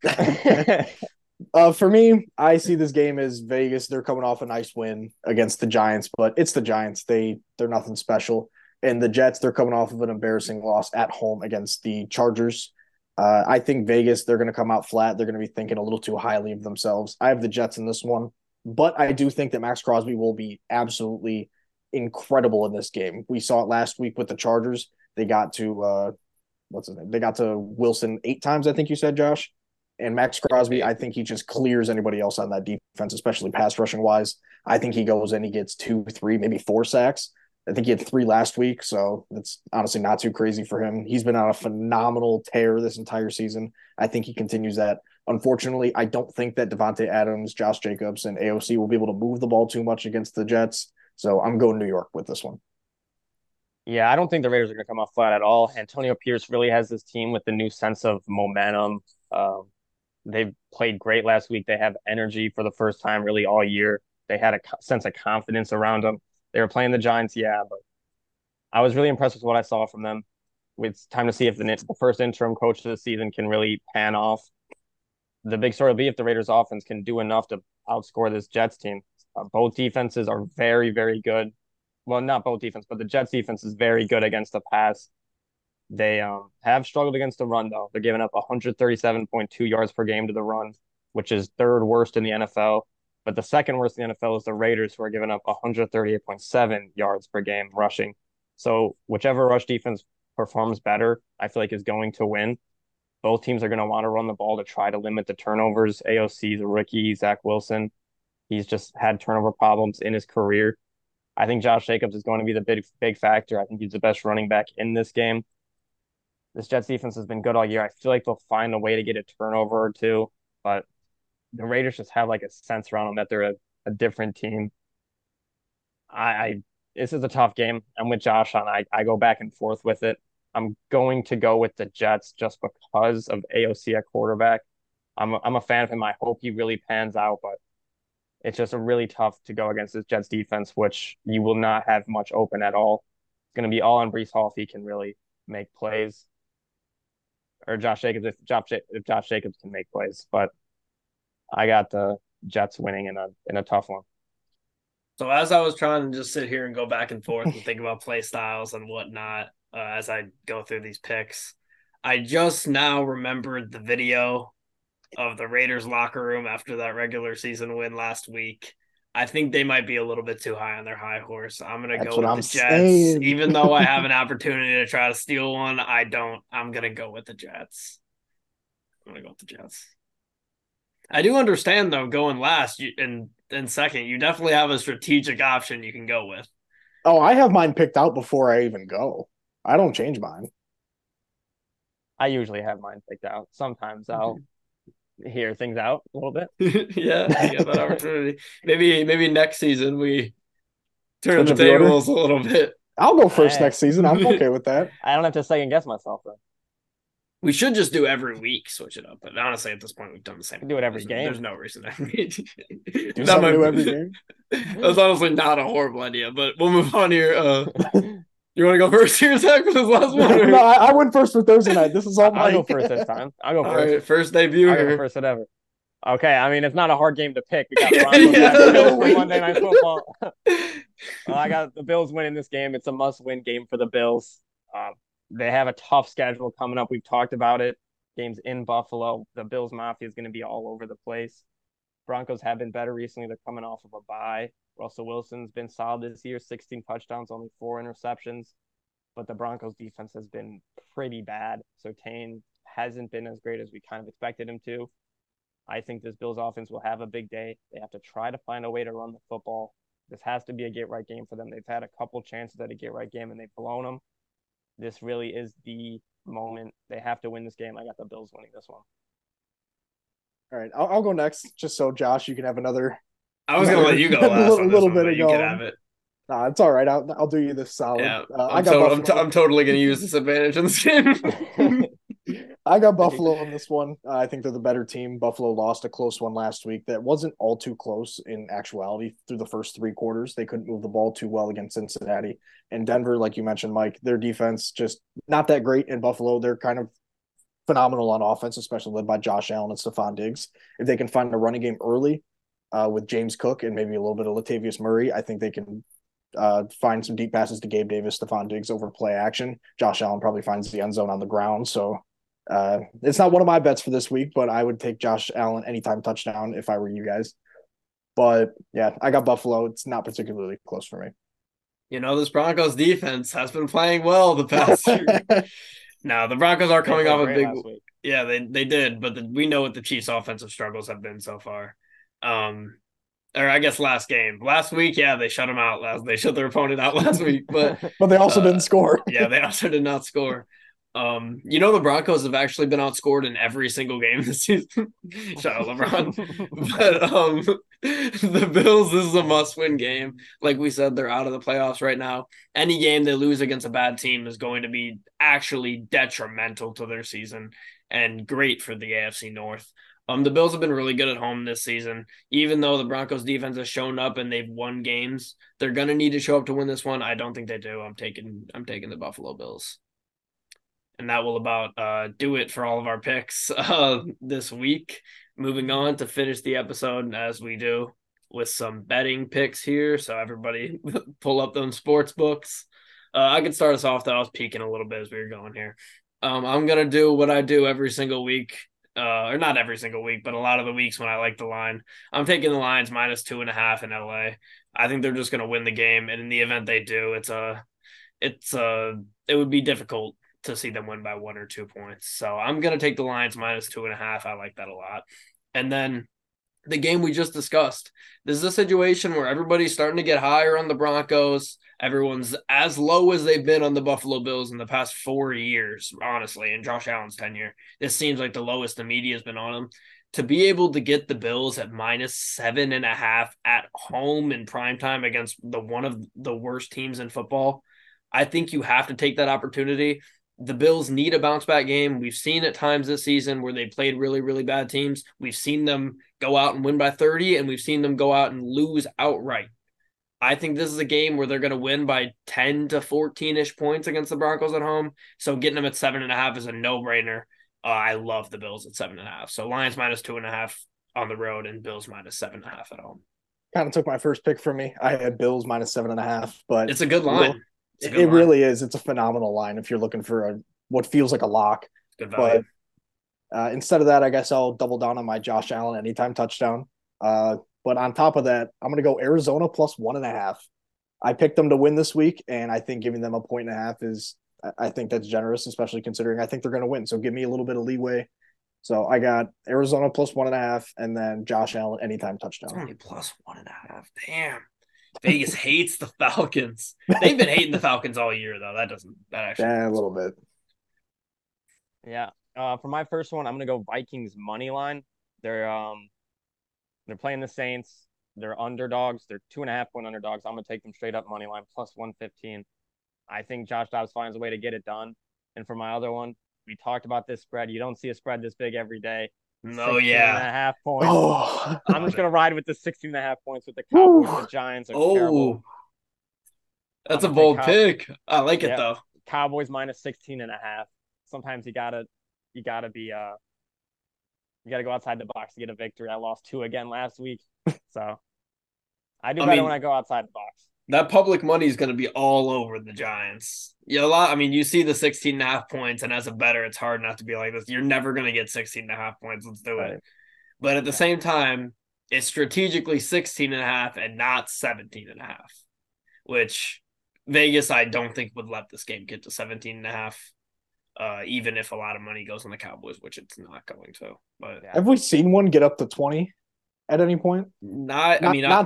For me, I see this game as Vegas. They're coming off a nice win against the Giants, but it's the Giants. They're nothing special. And the Jets, they're coming off of an embarrassing loss at home against the Chargers. I think Vegas, they're going to come out flat. They're going to be thinking a little too highly of themselves. I have the Jets in this one, but I do think that Max Crosby will be absolutely incredible in this game. We saw it last week with the Chargers. They got to They got to Wilson 8 times, I think you said, Josh. And Max Crosby, I think he just clears anybody else on that defense, especially pass rushing wise. I think he goes and he gets 2, 3, maybe 4 sacks. I think he had 3 last week, so it's honestly not too crazy for him. He's been on a phenomenal tear this entire season. I think he continues that. Unfortunately, I don't think that Devontae Adams, Josh Jacobs, and AOC will be able to move the ball too much against the Jets. So I'm going New York with this one. Yeah, I don't think the Raiders are going to come off flat at all. Antonio Pierce really has this team with the new sense of momentum. They've played great last week. They have energy for the first time really all year. They had a sense of confidence around them. They were playing the Giants, yeah, but I was really impressed with what I saw from them. It's time to see if the first interim coach of the season can really pan off. The big story will be if the Raiders offense can do enough to outscore this Jets team. Both defenses are very, very good. Well, not both defense, but the Jets defense is very good against the pass. They have struggled against the run, though. They're giving up 137.2 yards per game to the run, which is 3rd worst in the NFL. But the 2nd worst in the NFL is the Raiders, who are giving up 138.7 yards per game rushing. So whichever rush defense performs better, I feel like is going to win. Both teams are going to want to run the ball to try to limit the turnovers. AOC's a rookie, Zach Wilson. He's just had turnover problems in his career. I think Josh Jacobs is going to be the big factor. I think he's the best running back in this game. This Jets defense has been good all year. I feel like they'll find a way to get a turnover or two, but the Raiders just have like a sense around them that they're a different team. This is a tough game. I'm with Josh on I go back and forth with it. I'm going to go with the Jets just because of AOC at quarterback. I'm a fan of him. I hope he really pans out, but it's just a really tough to go against this Jets defense, which you will not have much open at all. It's going to be all on Breece Hall if he can really make plays, or Josh Jacobs if Josh Jacobs can make plays. But I got the Jets winning in a tough one. So as I was trying to just sit here and go back and forth and think about play styles and whatnot as I go through these picks, I just now remembered the video of the Raiders locker room after that regular season win last week. I think they might be a little bit too high on their high horse. I'm going to go with the Jets. Even though I have an opportunity to try to steal one, I don't. I'm going to go with the Jets. I do understand, though, going last and second, you definitely have a strategic option you can go with. Oh, I have mine picked out before I even go. I don't change mine. I usually have mine picked out. Sometimes I'll hear things out a little bit. Yeah, you got that opportunity. Maybe next season we Turn the tables a little bit. I'll go first next season. I'm okay with that. I don't have to second guess myself, though. We should just do every week, switch it up. But honestly, at this point, we've done the same. Do it every game. There's no reason. Do something new every game. That's honestly not a horrible idea, but we'll move on here. You want to go first here, Zach, with this last one? Or... No, I went first for Thursday night. This is all mine. I'll go first this time. I'll go first. All right, first debut. I'll go first at ever. Okay, I mean, it's not a hard game to pick. We got Monday Night Football. I got the Bills winning this game. It's a must-win game for the Bills. They have a tough schedule coming up. We've talked about it. Games in Buffalo. The Bills Mafia is going to be all over the place. Broncos have been better recently. They're coming off of a bye. Russell Wilson's been solid this year. 16 touchdowns, only 4 interceptions. But the Broncos defense has been pretty bad. So Tane hasn't been as great as we kind of expected him to. I think this Bills offense will have a big day. They have to try to find a way to run the football. This has to be a get-right game for them. They've had a couple chances at a get-right game, and they've blown them. This really is the moment. They have to win this game. I got the Bills winning this one. All right, I'll go next, just so, Josh, you can have another. I was going to let you go last a little bit. You can have it. Nah, it's all right. I'll do you this solid. Yeah, I'm totally going to use this advantage in this game. I got Buffalo on this one. I think they're the better team. Buffalo lost a close one last week that wasn't all too close in actuality through the first three quarters. They couldn't move the ball too well against Cincinnati. And Denver, like you mentioned, Mike, their defense just not that great. And Buffalo, they're kind of phenomenal on offense, especially led by Josh Allen and Stefon Diggs. If they can find a running game early with James Cook and maybe a little bit of Latavius Murray, I think they can find some deep passes to Gabe Davis, Stefon Diggs over play action. Josh Allen probably finds the end zone on the ground, so... it's not one of my bets for this week, but I would take Josh Allen anytime touchdown if I were you guys. But yeah, I got Buffalo. It's not particularly close for me. You know, this Broncos defense has been playing well the past year. Now the Broncos are coming off a big week. Yeah, they did, but we know what the Chiefs' offensive struggles have been so far. Or I guess last game. Last week, yeah, they shut them out. They shut their opponent out last week, but they also didn't score. Yeah, they also did not score. You know, the Broncos have actually been outscored in every single game this season. Shout out LeBron. But the Bills, this is a must-win game. Like we said, they're out of the playoffs right now. Any game they lose against a bad team is going to be actually detrimental to their season and great for the AFC North. The Bills have been really good at home this season. Even though the Broncos defense has shown up and they've won games, they're going to need to show up to win this one. I don't think they do. I'm taking the Buffalo Bills. And that will about do it for all of our picks this week. Moving on to finish the episode, as we do, with some betting picks here. So everybody pull up them sports books. I could start us off, though. I was peeking a little bit as we were going here. I'm going to do what I do every single week. Or not every single week, but a lot of the weeks when I like the line. I'm taking the Lions -2.5 in LA. I think they're just going to win the game. And in the event they do, it would be difficult to see them win by 1 or 2 points. So I'm going to take the Lions -2.5. I like that a lot. And then the game we just discussed, this is a situation where everybody's starting to get higher on the Broncos. Everyone's as low as they've been on the Buffalo Bills in the past 4 years, honestly, in Josh Allen's tenure. This seems like the lowest the media has been on them. To be able to get the Bills at -7.5 at home in primetime against one of the worst teams in football, I think you have to take that opportunity. The Bills need a bounce-back game. We've seen at times this season where they played really, really bad teams. We've seen them go out and win by 30, and we've seen them go out and lose outright. I think this is a game where they're going to win by 10 to 14-ish points against the Broncos at home, so getting them at 7.5 is a no-brainer. I love the Bills at 7.5. So Lions -2.5 on the road and Bills -7.5 at home. Kind of took my first pick from me. I had Bills -7.5, but it's a good line. It really is. It's a phenomenal line if you're looking for what feels like a lock. But instead of that, I guess I'll double down on my Josh Allen anytime touchdown. But on top of that, I'm going to go Arizona +1.5. I picked them to win this week, and I think giving them a 1.5 is – I think that's generous, especially considering I think they're going to win. So give me a little bit of leeway. So I got Arizona +1.5 and then Josh Allen anytime touchdown. It's only +1.5. Damn. Vegas hates the Falcons. They've been hating the Falcons all year, though. That actually a little bit. Yeah. For my first one, I'm gonna go Vikings money line. They're playing the Saints. They're underdogs. They're 2.5-point underdogs. I'm going to take them straight up money line, plus 115. I think Josh Dobbs finds a way to get it done. And for my other one, we talked about this spread. You don't see a spread this big every day. No, yeah. 16.5 points. Oh. I'm just going to ride with the 16.5 points with the Cowboys. Ooh. The Giants are terrible. That's a bold pick. I like it, though. Cowboys minus 16.5. Sometimes you gotta go outside the box to get a victory. I lost 2 again last week, so I do better when I go outside the box. That public money is going to be all over the Giants. Yeah, you see the 16.5 points, and as a better, it's hard not to be like this. You're never going to get 16.5 points. Let's do it. But at the same time, it's strategically 16.5 and not 17.5, which Vegas, I don't think, would let this game get to 17.5. Even if a lot of money goes on the Cowboys, which it's not going to. But have we seen one get up to 20 at any point? Not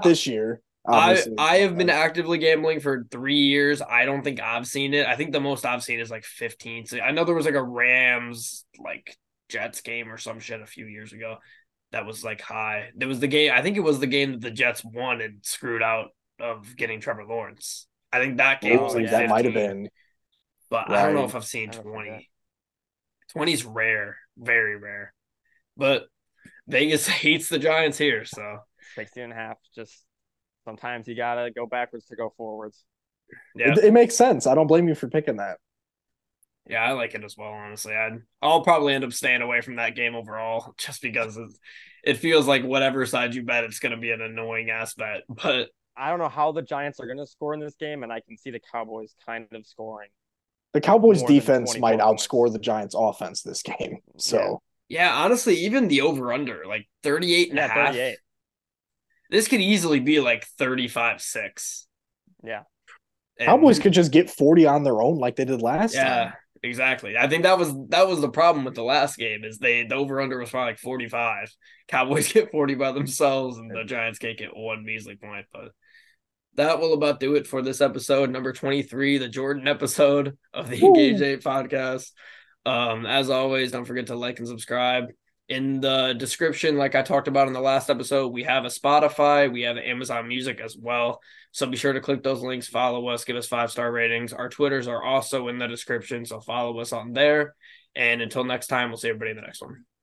this year. I have been actively gambling for 3 years. I don't think I've seen it. I think the most I've seen is like 15. So I know there was like a Rams Jets game or some shit a few years ago that was like high. There was the game. I think it was the game that the Jets won and screwed out of getting Trevor Lawrence. I think that game was like 15. That might have been. But right. I don't know if I've seen 20. 20 is rare, very rare. But Vegas hates the Giants here, so 16.5. Just sometimes you gotta go backwards to go forwards. Yeah, it makes sense. I don't blame you for picking that. Yeah, I like it as well. Honestly, I'll probably end up staying away from that game overall, just because it feels like whatever side you bet, it's gonna be an annoying ass bet. But I don't know how the Giants are gonna score in this game, and I can see the Cowboys kind of scoring. The Cowboys' defense might outscore the Giants' offense this game. So, yeah, honestly, even the over-under, 38.5. 38. This could easily be 35-6. Yeah. And Cowboys could just get 40 on their own like they did last time. Yeah, exactly. I think that was the problem with the last game is the over-under was probably 45. Cowboys get 40 by themselves, and the Giants can't get one measly point, but... That will about do it for this episode, number 23, the Jordan episode of the Engage 8 podcast. As always, don't forget to like and subscribe. In the description, like I talked about in the last episode, we have a Spotify. We have Amazon Music as well. So be sure to click those links, follow us, give us 5-star ratings. Our Twitters are also in the description, so follow us on there. And until next time, we'll see everybody in the next one.